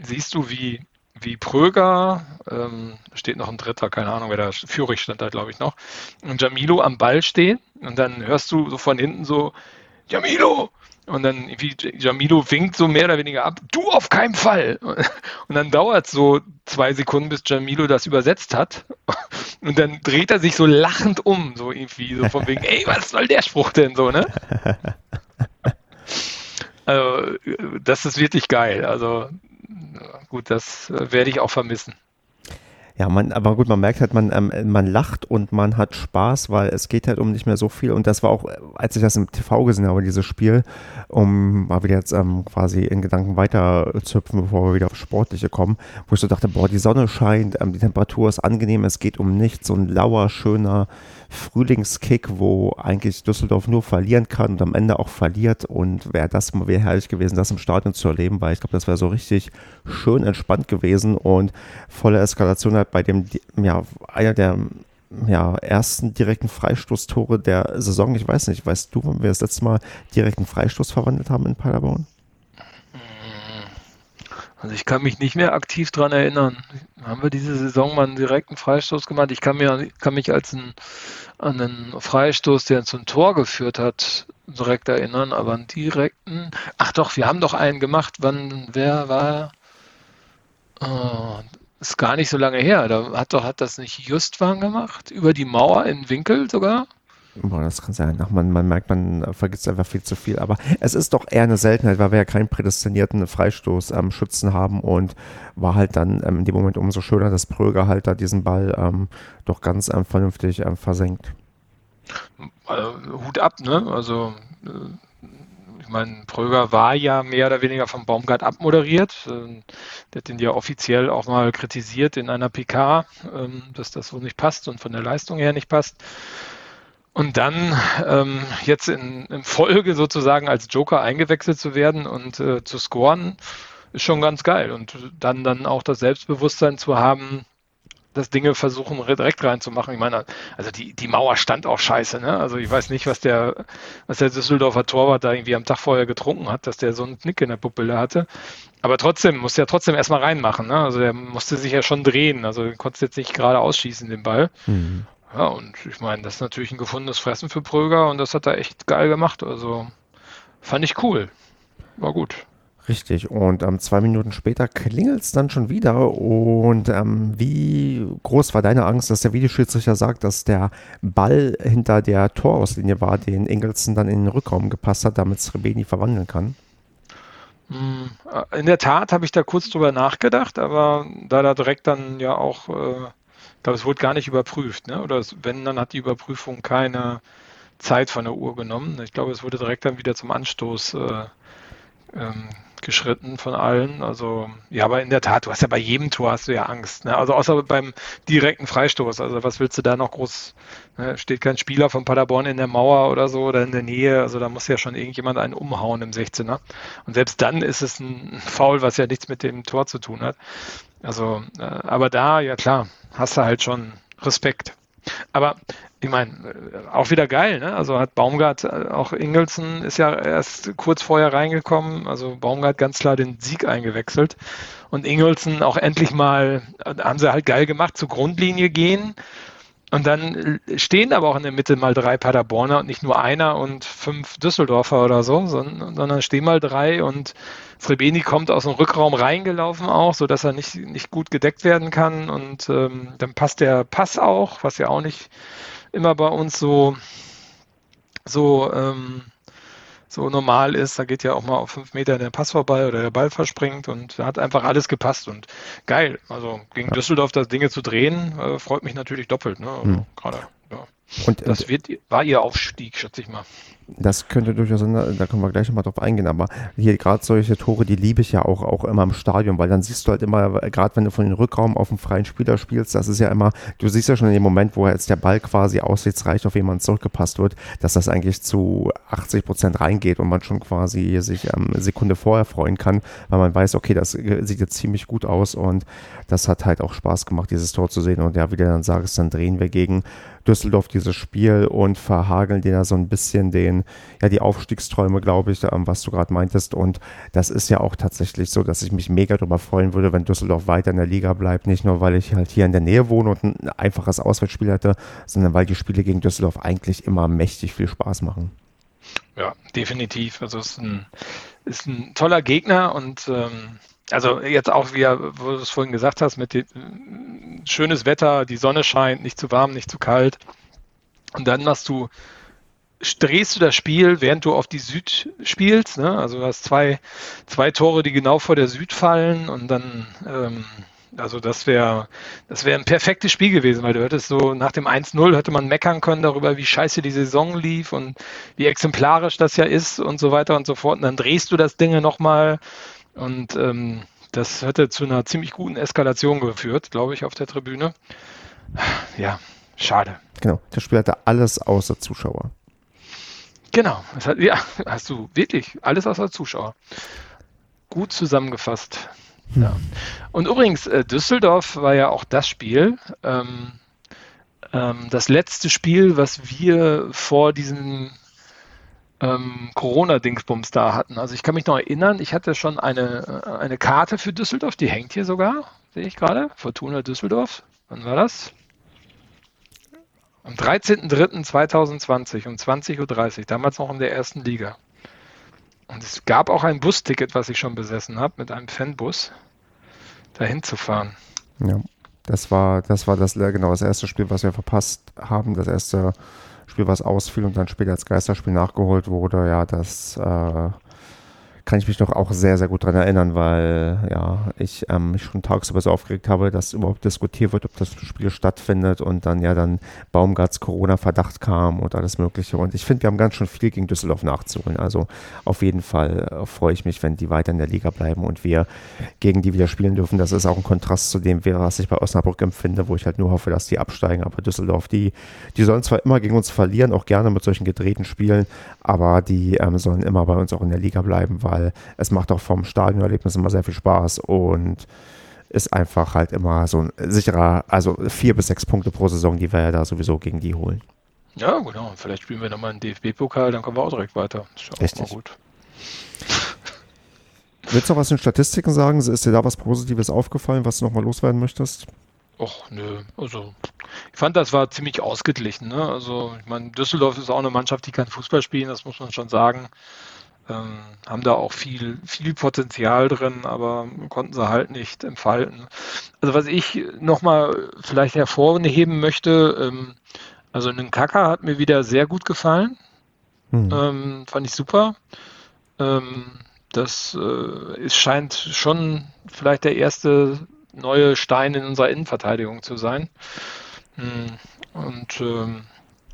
siehst du, wie wie Pröger, ähm, steht noch ein Dritter, keine Ahnung, wer da, Führich stand da, glaube ich, noch, und Jamilo am Ball stehen und dann hörst du so von hinten so, Jamilo! Und dann wie Jamilo winkt so mehr oder weniger ab, du auf keinen Fall! Und dann dauert es so zwei Sekunden, bis Jamilo das übersetzt hat und dann dreht er sich so lachend um, so irgendwie, so von wegen, ey, was soll der Spruch denn so, ne? Also, das ist wirklich geil, also gut, das äh, werde ich auch vermissen. Ja, man, aber gut, man merkt halt, man, ähm, man lacht und man hat Spaß, weil es geht halt um nicht mehr so viel. Und das war auch, als ich das im T V gesehen habe, dieses Spiel, um mal wieder jetzt ähm, quasi in Gedanken weiter zu hüpfen, bevor wir wieder auf Sportliche kommen, wo ich so dachte, boah, die Sonne scheint, ähm, die Temperatur ist angenehm, es geht um nichts, so ein lauer, schöner Frühlingskick, wo eigentlich Düsseldorf nur verlieren kann und am Ende auch verliert. Und wäre das mal wär herrlich gewesen, das im Stadion zu erleben, weil ich glaube, das wäre so richtig schön entspannt gewesen und volle Eskalation halt bei dem, ja, einer der ja, ersten direkten Freistoßtore der Saison. Ich weiß nicht, weißt du, wann wir das letzte Mal direkten Freistoß verwandelt haben in Paderborn? Also ich kann mich nicht mehr aktiv daran erinnern. Haben wir diese Saison mal einen direkten Freistoß gemacht? Ich kann, mir, kann mich als ein, an einen Freistoß, der zum Tor geführt hat, direkt erinnern, aber einen direkten... Ach doch, wir haben doch einen gemacht. Wann, wer war... Oh, ist gar nicht so lange her. Da hat doch hat das nicht Justwan gemacht? Über die Mauer in Winkel sogar? Boah, das kann sein. Ach, man, man merkt, man äh, vergisst einfach viel zu viel. Aber es ist doch eher eine Seltenheit, weil wir ja keinen prädestinierten Freistoßschützen ähm, haben und war halt dann ähm, in dem Moment umso schöner, dass Pröger halt da diesen Ball ähm, doch ganz ähm, vernünftig ähm, versenkt. Also, Hut ab, ne? Also äh, ich meine, Pröger war ja mehr oder weniger vom Baumgart abmoderiert. Äh, der hat ihn ja offiziell auch mal kritisiert in einer P K, äh, dass das so nicht passt und von der Leistung her nicht passt. Und dann ähm, jetzt in, in Folge sozusagen als Joker eingewechselt zu werden und äh, zu scoren, ist schon ganz geil. Und dann, dann auch das Selbstbewusstsein zu haben, dass Dinge versuchen, direkt reinzumachen. Ich meine, also die, die Mauer stand auch scheiße, ne? Also ich weiß nicht, was der, was der Düsseldorfer Torwart da irgendwie am Tag vorher getrunken hat, dass der so einen Knick in der Pupille hatte. Aber trotzdem, musste er trotzdem erstmal reinmachen, ne? Also der musste sich ja schon drehen, also konnte jetzt nicht gerade ausschießen, den Ball. Mhm. Ja, und ich meine, das ist natürlich ein gefundenes Fressen für Pröger und das hat er echt geil gemacht, also fand ich cool, war gut. Richtig, und ähm, zwei Minuten später klingelt es dann schon wieder und ähm, wie groß war deine Angst, dass der Videoschiedsrichter sagt, dass der Ball hinter der Torauslinie war, den Engelsen dann in den Rückraum gepasst hat, damit Srebeni verwandeln kann? In der Tat habe ich da kurz drüber nachgedacht, aber da da direkt dann ja auch, äh, ich glaube, es wurde gar nicht überprüft, ne? Oder es, wenn, dann hat die Überprüfung keine Zeit von der Uhr genommen. Ich glaube, es wurde direkt dann wieder zum Anstoß äh, ähm, geschritten von allen. Also, ja, aber in der Tat, du hast ja bei jedem Tor hast du ja Angst, ne? Also außer beim direkten Freistoß. Also was willst du da noch groß, ne? Steht kein Spieler von Paderborn in der Mauer oder so oder in der Nähe. Also da muss ja schon irgendjemand einen umhauen im sechzehner. Und selbst dann ist es ein Foul, was ja nichts mit dem Tor zu tun hat. Also, äh, aber da, ja klar, hast du halt schon Respekt. Aber ich meine, auch wieder geil, ne? Also hat Baumgart, auch Ingelsson ist ja erst kurz vorher reingekommen, also Baumgart ganz klar den Sieg eingewechselt und Ingelsson auch endlich mal, haben sie halt geil gemacht, zur Grundlinie gehen und dann stehen aber auch in der Mitte mal drei Paderborner und nicht nur einer und fünf Düsseldorfer oder so, sondern, sondern stehen mal drei und Srebeni kommt aus dem Rückraum reingelaufen auch, sodass er nicht, nicht gut gedeckt werden kann und ähm, dann passt der Pass auch, was ja auch nicht immer bei uns so so, ähm, so normal ist, da geht ja auch mal auf fünf Meter der Pass vorbei oder der Ball verspringt und da hat einfach alles gepasst und geil, also gegen ja. Düsseldorf das Dinge zu drehen, äh, freut mich natürlich doppelt, ne? Also hm. Gerade, ja. Und das wird, war ihr Aufstieg, schätze ich mal. Das könnte durchaus sein, da können wir gleich nochmal drauf eingehen, aber hier gerade solche Tore, die liebe ich ja auch, auch immer im Stadion, weil dann siehst du halt immer, gerade wenn du von dem Rückraum auf einen freien Spieler spielst, das ist ja immer, du siehst ja schon in dem Moment, wo jetzt der Ball quasi aussichtsreich auf jemanden zurückgepasst wird, dass das eigentlich zu achtzig Prozent reingeht und man schon quasi sich ähm, eine Sekunde vorher freuen kann, weil man weiß, okay, das sieht jetzt ziemlich gut aus und das hat halt auch Spaß gemacht, dieses Tor zu sehen und ja, wie du dann sagst, dann drehen wir gegen Düsseldorf dieses Spiel und verhageln dir da so ein bisschen den, ja, die Aufstiegsträume, glaube ich, was du gerade meintest. Und das ist ja auch tatsächlich so, dass ich mich mega darüber freuen würde, wenn Düsseldorf weiter in der Liga bleibt. Nicht nur, weil ich halt hier in der Nähe wohne und ein einfaches Auswärtsspiel hatte, sondern weil die Spiele gegen Düsseldorf eigentlich immer mächtig viel Spaß machen. Ja, definitiv. Also es ist ein, ist ein toller Gegner und ähm also jetzt auch, wie du es vorhin gesagt hast, mit dem, schönes Wetter, die Sonne scheint, nicht zu warm, nicht zu kalt. Und dann machst du, drehst du das Spiel, während du auf die Süd spielst, ne? Also du hast zwei, zwei Tore, die genau vor der Süd fallen und dann, ähm, also das wäre das wäre ein perfektes Spiel gewesen, weil du hättest so nach dem eins null hätte man meckern können darüber, wie scheiße die Saison lief und wie exemplarisch das ja ist und so weiter und so fort. Und dann drehst du das Ding nochmal. Und ähm, das hätte zu einer ziemlich guten Eskalation geführt, glaube ich, auf der Tribüne. Ja, schade. Genau, das Spiel hatte alles außer Zuschauer. Genau, es hat, ja, hast du wirklich alles außer Zuschauer. Gut zusammengefasst. Hm. Ja. Und übrigens, äh, Düsseldorf war ja auch das Spiel, ähm, ähm, das letzte Spiel, was wir vor diesem Ähm, Corona-Dingsbums da hatten. Also ich kann mich noch erinnern, ich hatte schon eine, eine Karte für Düsseldorf, die hängt hier sogar, sehe ich gerade, Fortuna Düsseldorf. Wann war das? Am dreizehnten dritten zweitausendzwanzig um zwanzig Uhr dreißig, damals noch in der ersten Liga. Und es gab auch ein Busticket, was ich schon besessen habe, mit einem Fanbus, dahin zu fahren. Ja, das war, das war das, genau, das erste Spiel, was wir verpasst haben, das erste Spiel, was ausfiel und dann später als Geisterspiel nachgeholt wurde, ja, das äh, kann ich mich doch auch sehr, sehr gut dran erinnern, weil ja, ich ähm, mich schon tagsüber so aufgeregt habe, dass überhaupt diskutiert wird, ob das Spiel stattfindet und dann ja dann Baumgarts Corona-Verdacht kam und alles Mögliche und ich finde, wir haben ganz schön viel gegen Düsseldorf nachzuholen, also auf jeden Fall äh, freue ich mich, wenn die weiter in der Liga bleiben und wir gegen die wieder spielen dürfen. Das ist auch ein Kontrast zu dem, was ich bei Osnabrück empfinde, wo ich halt nur hoffe, dass die absteigen, aber Düsseldorf, die, die sollen zwar immer gegen uns verlieren, auch gerne mit solchen gedrehten Spielen, aber die ähm, sollen immer bei uns auch in der Liga bleiben, weil es macht auch vom Stadionerlebnis immer sehr viel Spaß und ist einfach halt immer so ein sicherer, also vier bis sechs Punkte pro Saison, die wir ja da sowieso gegen die holen. Ja, genau. Vielleicht spielen wir nochmal einen D F B-Pokal, dann kommen wir auch direkt weiter. Das ist ja auch richtig. Mal gut. Willst du noch was zu den Statistiken sagen? Ist dir da was Positives aufgefallen, was du nochmal loswerden möchtest? Och, nö. Also, ich fand, das war ziemlich ausgeglichen. Ne? Also, ich meine, Düsseldorf ist auch eine Mannschaft, die kann Fußball spielen, das muss man schon sagen. Ähm, haben da auch viel, viel Potenzial drin, aber konnten sie halt nicht entfalten. Also, was ich nochmal vielleicht hervorheben möchte, ähm, also Nkaka hat mir wieder sehr gut gefallen. Hm. Ähm, fand ich super. Ähm, das äh, es scheint schon vielleicht der erste neue Stein in unserer Innenverteidigung zu sein. Hm. Und ähm,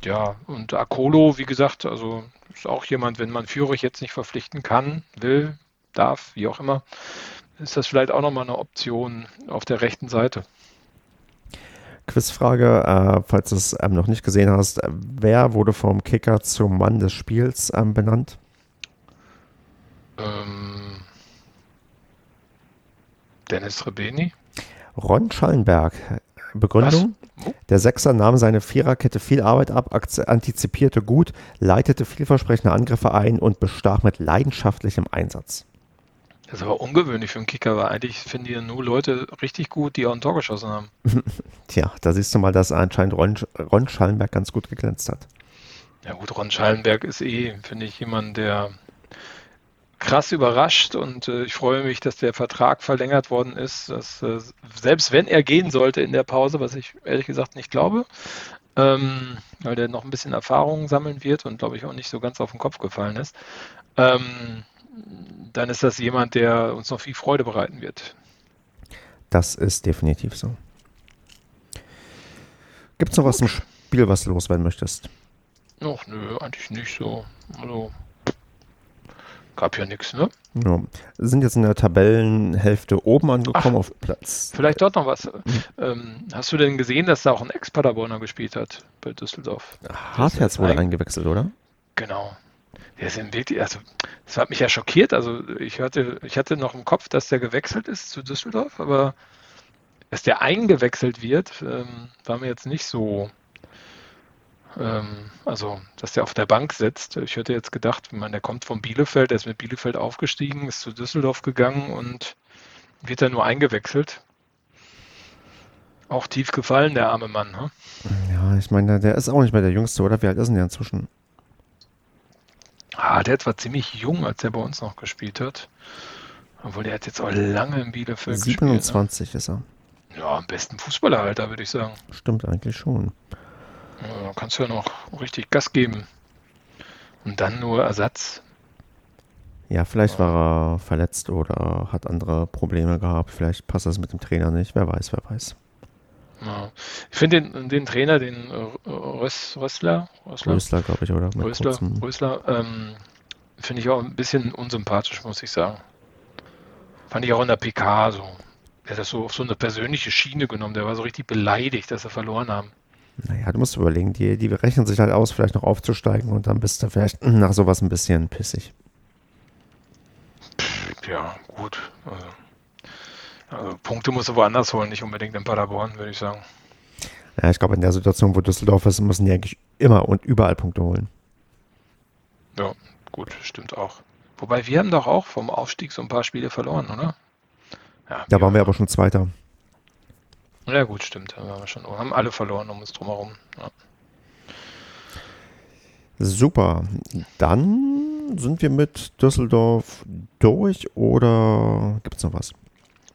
ja, und Akolo, wie gesagt, also ist auch jemand, wenn man Führich jetzt nicht verpflichten kann, will, darf, wie auch immer, ist das vielleicht auch nochmal eine Option auf der rechten Seite. Quizfrage, äh, falls du es ähm, noch nicht gesehen hast, wer wurde vom Kicker zum Mann des Spiels ähm, benannt? Ähm, Dennis Rebeni. Ron Schallenberg. Begründung? Was? Der Sechser nahm seine Viererkette viel Arbeit ab, antizipierte gut, leitete vielversprechende Angriffe ein und bestach mit leidenschaftlichem Einsatz. Das ist aber ungewöhnlich für einen Kicker, weil eigentlich finden ja nur Leute richtig gut, die auch ein Tor geschossen haben. Tja, da siehst du mal, dass anscheinend Ron, Ron Schallenberg ganz gut geglänzt hat. Ja gut, Ron Schallenberg ist eh, finde ich, jemand, der krass überrascht, und äh, ich freue mich, dass der Vertrag verlängert worden ist, dass äh, selbst wenn er gehen sollte in der Pause, was ich ehrlich gesagt nicht glaube, ähm, weil der noch ein bisschen Erfahrung sammeln wird und glaube ich auch nicht so ganz auf den Kopf gefallen ist, ähm, dann ist das jemand, der uns noch viel Freude bereiten wird. Das ist definitiv so. Gibt es noch was im Spiel, was du loswerden möchtest? Ach, nö, eigentlich nicht so. Also, gab ja nichts, ne? Ja. Sind jetzt in der Tabellenhälfte oben angekommen. Ach, auf Platz. Vielleicht dort noch was. Hm. Ähm, hast du denn gesehen, dass da auch ein Ex-Paderborner gespielt hat bei Düsseldorf? Hartherz wurde ein... eingewechselt, oder? Genau. Der ist wirklich, also das hat mich ja schockiert. Also ich hörte, ich hatte noch im Kopf, dass der gewechselt ist zu Düsseldorf, aber dass der eingewechselt wird, ähm, war mir jetzt nicht so, ähm, also dass der auf der Bank sitzt. Ich hätte jetzt gedacht, man, der kommt von Bielefeld, der ist mit Bielefeld aufgestiegen, ist zu Düsseldorf gegangen und wird dann nur eingewechselt. Auch tief gefallen, der arme Mann. Ne? Ja, ich meine, der ist auch nicht mehr der Jüngste, oder? Wie alt ist denn der inzwischen? Ah, der ist zwar ziemlich jung, als er bei uns noch gespielt hat. Obwohl, der hat jetzt auch lange in Bielefeld siebenundzwanzig gespielt. siebenundzwanzig ne? Ist er. Ja, am besten Fußballer halt, da würde ich sagen. Stimmt eigentlich schon. Ja, kannst du ja noch richtig Gas geben. Und dann nur Ersatz. Ja, vielleicht ja. war er verletzt oder hat andere Probleme gehabt. Vielleicht passt das mit dem Trainer nicht. Wer weiß, wer weiß. Ja. Ich finde den, den Trainer, den Röss, Rössler, Rössler, Rössler glaube ich, oder? Mit Rössler, Rössler ähm, finde ich auch ein bisschen unsympathisch, muss ich sagen. Fand ich auch in der P K so. Der hat das so auf so eine persönliche Schiene genommen. Der war so richtig beleidigt, dass sie verloren haben. Naja, du musst überlegen, die, die rechnen sich halt aus, vielleicht noch aufzusteigen, und dann bist du vielleicht nach sowas ein bisschen pissig. Ja, gut. Also. Also Punkte musst du woanders holen, nicht unbedingt in Paderborn, würde ich sagen. Ja, ich glaube, in der Situation, wo Düsseldorf ist, müssen die eigentlich immer und überall Punkte holen. Ja, gut, stimmt auch. Wobei, wir haben doch auch vom Aufstieg so ein paar Spiele verloren, oder? Ja, da waren wir aber schon Zweiter. Ja gut, stimmt. Da waren wir schon, haben alle verloren um uns drumherum. Ja. Super, dann sind wir mit Düsseldorf durch, oder gibt es noch was?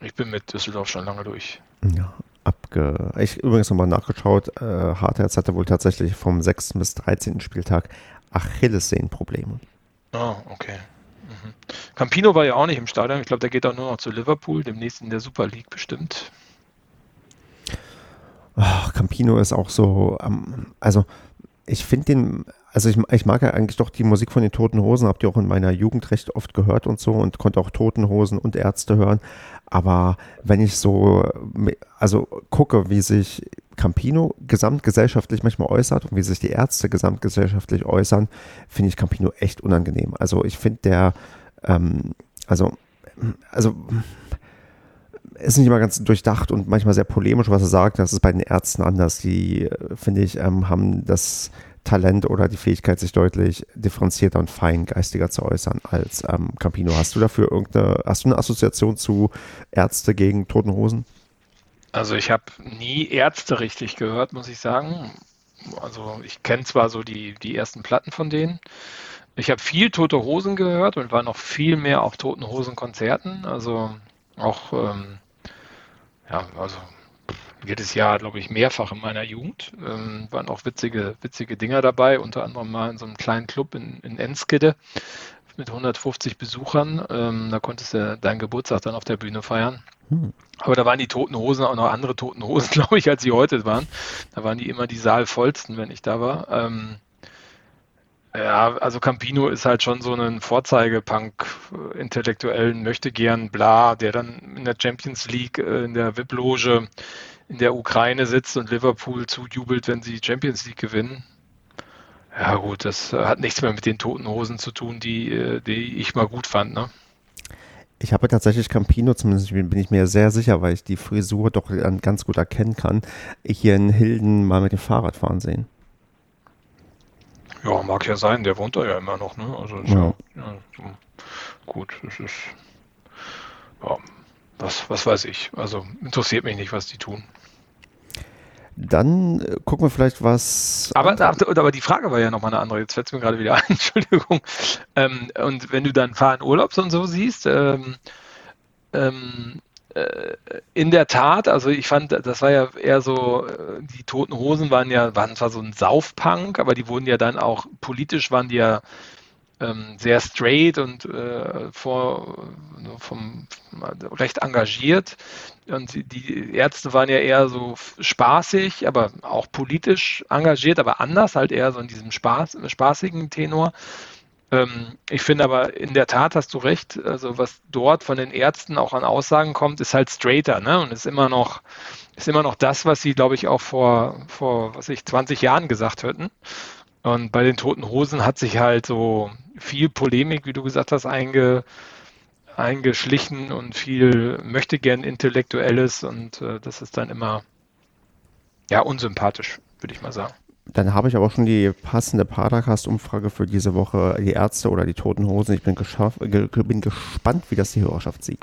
Ich bin mit Düsseldorf schon lange durch. Ja, abge. Ich übrigens nochmal nachgeschaut. Äh, Hartherz hatte wohl tatsächlich vom sechsten bis dreizehnten Spieltag Achillessehnenprobleme. Ah, oh, okay. Mhm. Campino war ja auch nicht im Stadion. Ich glaube, der geht auch nur noch zu Liverpool, demnächst in der Super League bestimmt. Ach, Campino ist auch so. Ähm, also, ich finde den. Also ich, ich mag ja eigentlich doch die Musik von den Toten Hosen, habt ihr auch in meiner Jugend recht oft gehört und so, und konnte auch Toten Hosen und Ärzte hören, aber wenn ich so also gucke, wie sich Campino gesamtgesellschaftlich manchmal äußert und wie sich die Ärzte gesamtgesellschaftlich äußern, finde ich Campino echt unangenehm. Also ich finde der, ähm, also, also ist nicht immer ganz durchdacht und manchmal sehr polemisch, was er sagt. Das ist bei den Ärzten anders. Die, finde ich, ähm, haben das Talent oder die Fähigkeit, sich deutlich differenzierter und feingeistiger zu äußern als ähm, Campino. Hast du dafür irgendeine, hast du eine Assoziation zu Ärzte gegen Toten Hosen? Also ich habe nie Ärzte richtig gehört, muss ich sagen. Also ich kenne zwar so die, die ersten Platten von denen. Ich habe viel Tote Hosen gehört und war noch viel mehr auf Toten Hosen Konzerten. Also auch, ähm, ja, also jedes Jahr, glaube ich, mehrfach in meiner Jugend. Ähm, waren auch witzige, witzige Dinger dabei, unter anderem mal in so einem kleinen Club in, in Enschede mit hundertfünfzig Besuchern. Ähm, da konntest du deinen Geburtstag dann auf der Bühne feiern. Hm. Aber da waren die Toten Hosen auch noch andere Toten Hosen, glaube ich, als sie heute waren. Da waren die immer die Saalvollsten, wenn ich da war. Ähm, Ja, also Campino ist halt schon so ein Vorzeige-Punk-Intellektuellen, möchte gern, bla, der dann in der Champions League, in der V I P-Loge in der Ukraine sitzt und Liverpool zujubelt, wenn sie Champions League gewinnen. Ja gut, das hat nichts mehr mit den Toten Hosen zu tun, die, die ich mal gut fand, ne? Ich habe tatsächlich Campino, zumindest bin ich mir sehr sicher, weil ich die Frisur doch ganz gut erkennen kann, hier in Hilden mal mit dem Fahrrad fahren sehen. Ja, mag ja sein, der wohnt da ja immer noch, ne? Also ja. Ja, gut, es ist ja, was, was weiß ich. Also interessiert mich nicht, was die tun. Dann äh, gucken wir vielleicht, was. Aber, aber die Frage war ja nochmal eine andere, jetzt fällt es mir gerade wieder ein, Entschuldigung. Ähm, und wenn du dann fahren Urlaubs und so siehst, ähm, ähm, in der Tat, also ich fand, das war ja eher so, die Toten Hosen waren ja, waren zwar so ein Saufpunk, aber die wurden ja dann auch, politisch waren die ja ähm, sehr straight und äh, vor, vom, recht engagiert. Und die, die Ärzte waren ja eher so spaßig, aber auch politisch engagiert, aber anders, halt eher so in diesem Spaß, spaßigen Tenor. Ich finde aber, in der Tat hast du recht, also was dort von den Ärzten auch an Aussagen kommt, ist halt straighter, ne? Und ist immer noch, ist immer noch das, was sie, glaube ich, auch vor, vor was ich, zwanzig Jahren gesagt hätten. Und bei den Toten Hosen hat sich halt so viel Polemik, wie du gesagt hast, einge, eingeschlichen und viel möchtegern Intellektuelles und äh, das ist dann immer ja unsympathisch, würde ich mal sagen. Dann habe ich aber auch schon die passende PaderCast-Umfrage für diese Woche, die Ärzte oder die Toten Hosen. Ich bin, geschaff, ge, bin gespannt, wie das die Hörerschaft sieht.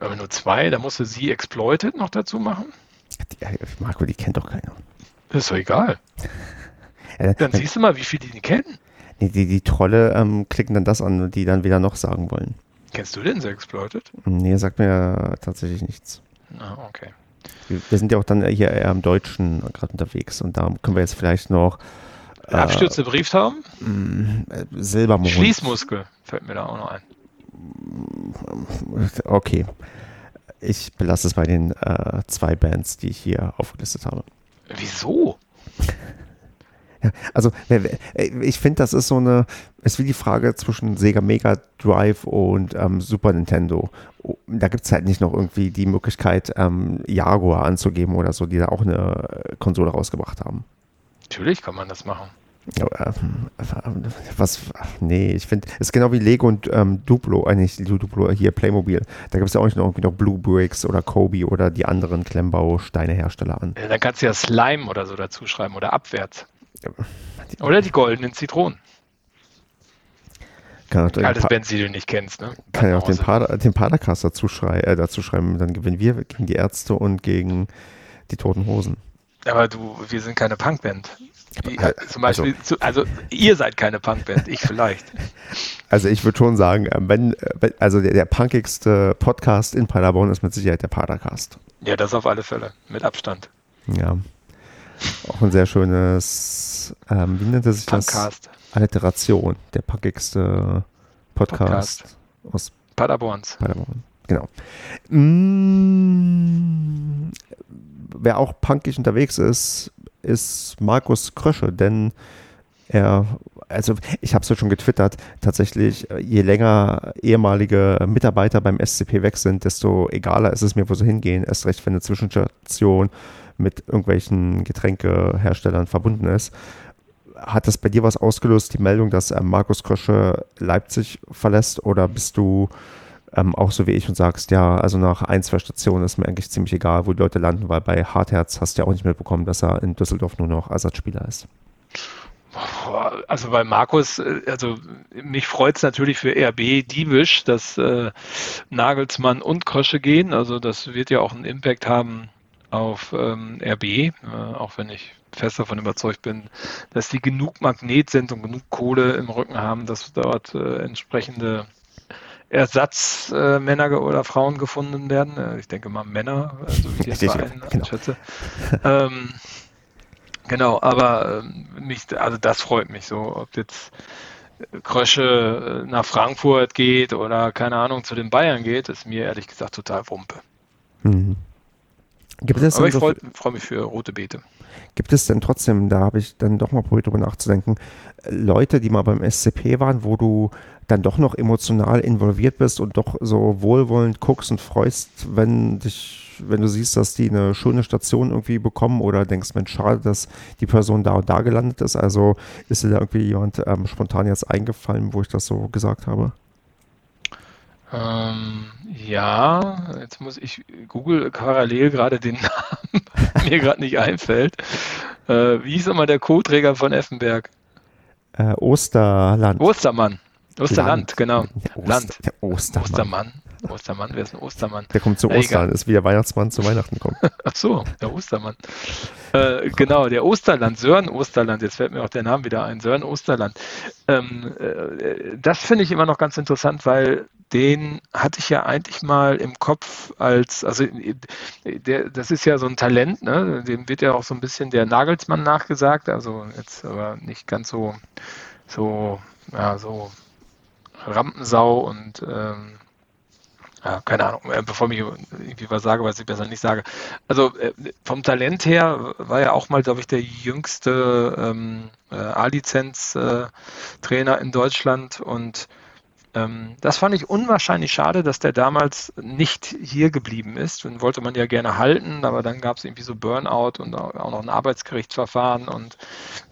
Aber nur zwei, da musst du sie exploited noch dazu machen? Die, Marco, die kennt doch keiner. Ist doch egal. Ja, dann wenn, siehst du mal, wie viele die kennen. Nee, die, die Trolle ähm, klicken dann das an, die dann wieder noch sagen wollen. Kennst du denn so exploited? Nee, sagt mir tatsächlich nichts. Ah, okay. Wir sind ja auch dann hier eher im Deutschen gerade unterwegs und da können wir jetzt vielleicht noch äh, Abstürze, Brieftauben, Silbermond, Schließmuskel fällt mir da auch noch ein. Okay, ich belasse es bei den äh, zwei Bands, die ich hier aufgelistet habe. Wieso? Also ich finde, das ist so eine, ist wie die Frage zwischen Sega Mega Drive und ähm, Super Nintendo. Da gibt es halt nicht noch irgendwie die Möglichkeit, ähm, Jaguar anzugeben oder so, die da auch eine Konsole rausgebracht haben. Natürlich kann man das machen. Ja, äh, was, nee, ich finde, es ist genau wie Lego und ähm, Duplo, äh, nicht Duplo, hier Playmobil. Da gibt es ja auch nicht noch irgendwie noch Blue Bricks oder Kobe oder die anderen Klemmbausteine-Hersteller an. Ja, dann kannst du ja Slime oder so dazu schreiben oder abwärts. Oder die goldenen Zitronen. Altes pa- Benzil, den nicht kennst, ne? Kann ja auch den, Pader, den Padercast dazu, schrei- äh, dazu schreiben, dann gewinnen wir gegen die Ärzte und gegen die Toten Hosen. Aber du, wir sind keine Punkband. Die, äh, zum Beispiel, also, zu, also ihr seid keine Punkband, ich vielleicht. Also ich würde schon sagen, wenn, also der, der punkigste Podcast in Paderborn ist mit Sicherheit der Padercast. Ja, das auf alle Fälle, mit Abstand. Ja. Auch ein sehr schönes, ähm, wie nennt sich Punkcast. Das? Alliteration, der packigste Podcast, Podcast aus Paderborns. Paderborn, genau. Mmh, wer auch punkig unterwegs ist, ist Markus Krösche, denn er, also ich habe es ja schon getwittert, tatsächlich, je länger ehemalige Mitarbeiter beim S C P weg sind, desto egaler ist es mir, wo sie hingehen, erst recht, wenn eine Zwischenstation mit irgendwelchen Getränkeherstellern verbunden ist. Hat das bei dir was ausgelöst, die Meldung, dass äh, Markus Krösche Leipzig verlässt, oder bist du ähm, auch so wie ich und sagst, ja, also nach ein, zwei Stationen ist mir eigentlich ziemlich egal, wo die Leute landen, weil bei Hartherz hast du ja auch nicht mitbekommen, dass er in Düsseldorf nur noch Ersatzspieler ist. Also bei Markus, also mich freut es natürlich für R B Diebisch, dass äh, Nagelsmann und Kosche gehen. Also das wird ja auch einen Impact haben auf ähm, R B, äh, auch wenn ich fest davon überzeugt bin, dass die genug Magnet sind und genug Kohle im Rücken haben, dass dort äh, entsprechende Ersatzmänner äh, oder Frauen gefunden werden. Äh, ich denke mal Männer, äh, so wie ich das einschätze. Genau. Ähm, Genau, aber mich, also das freut mich so, ob jetzt Krösche nach Frankfurt geht oder keine Ahnung zu den Bayern geht, ist mir ehrlich gesagt total Wumpe. Mhm. Gibt es aber ich so freue freu mich für Rote Beete. Gibt es denn trotzdem, da habe ich dann doch mal probiert drüber nachzudenken, Leute, die mal beim S C P waren, wo du dann doch noch emotional involviert bist und doch so wohlwollend guckst und freust, wenn dich, wenn du siehst, dass die eine schöne Station irgendwie bekommen oder denkst, Mensch, schade, dass die Person da und da gelandet ist. Also ist dir da irgendwie jemand ähm, spontan jetzt eingefallen, wo ich das so gesagt habe? Ähm, ja, jetzt muss ich Google parallel gerade den Namen, mir gerade nicht einfällt. Äh, wie hieß immer der Co-Träger von Effenberg? Äh, Osterland. Ostermann. Osterland, Land. Genau. Der Oster, Land. Der Ostermann. Ostermann. Ostermann, wer ist ein Ostermann? Der kommt zu Na, Ostern, egal. Ist wie der Weihnachtsmann zu Weihnachten kommt. Ach so, der Ostermann. Äh, genau, der Osterland, Sören Osterland, jetzt fällt mir auch der Name wieder ein, Sören Osterland. Ähm, äh, das finde ich immer noch ganz interessant, weil den hatte ich ja eigentlich mal im Kopf als, also der, das ist ja so ein Talent, ne? Dem wird ja auch so ein bisschen der Nagelsmann nachgesagt, also jetzt aber nicht ganz so, so, ja, so Rampensau und ähm, ja, keine Ahnung, bevor ich irgendwie was sage, was ich besser nicht sage. Also vom Talent her war ja auch mal, glaube ich, der jüngste ähm, A-Lizenz-Trainer in Deutschland und ähm, das fand ich unwahrscheinlich schade, dass der damals nicht hier geblieben ist. Den wollte man ja gerne halten, aber dann gab es irgendwie so Burnout und auch noch ein Arbeitsgerichtsverfahren und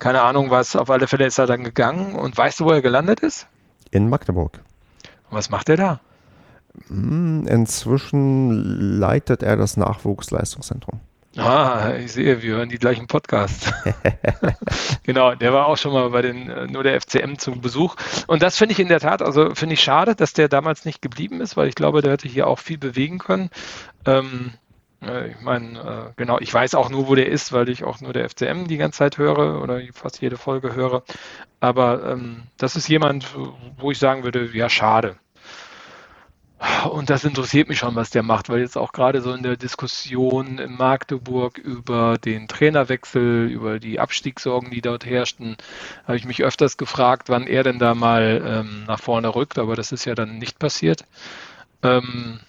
keine Ahnung was. Auf alle Fälle ist er dann gegangen und weißt du, wo er gelandet ist? In Magdeburg. Was macht er da? Inzwischen leitet er das Nachwuchsleistungszentrum. Ah, ich sehe, wir hören die gleichen Podcasts. Genau, der war auch schon mal bei den, nur der F C M zum Besuch. Und das finde ich in der Tat, also finde ich schade, dass der damals nicht geblieben ist, weil ich glaube, der hätte hier auch viel bewegen können. Ähm, Ich meine, genau, ich weiß auch nur, wo der ist, weil ich auch nur der F C M die ganze Zeit höre oder fast jede Folge höre. Aber ähm, das ist jemand, wo ich sagen würde, ja, schade. Und das interessiert mich schon, was der macht, weil jetzt auch gerade so in der Diskussion in Magdeburg über den Trainerwechsel, über die Abstiegssorgen, die dort herrschten, habe ich mich öfters gefragt, wann er denn da mal ähm, nach vorne rückt. Aber das ist ja dann nicht passiert. Ähm,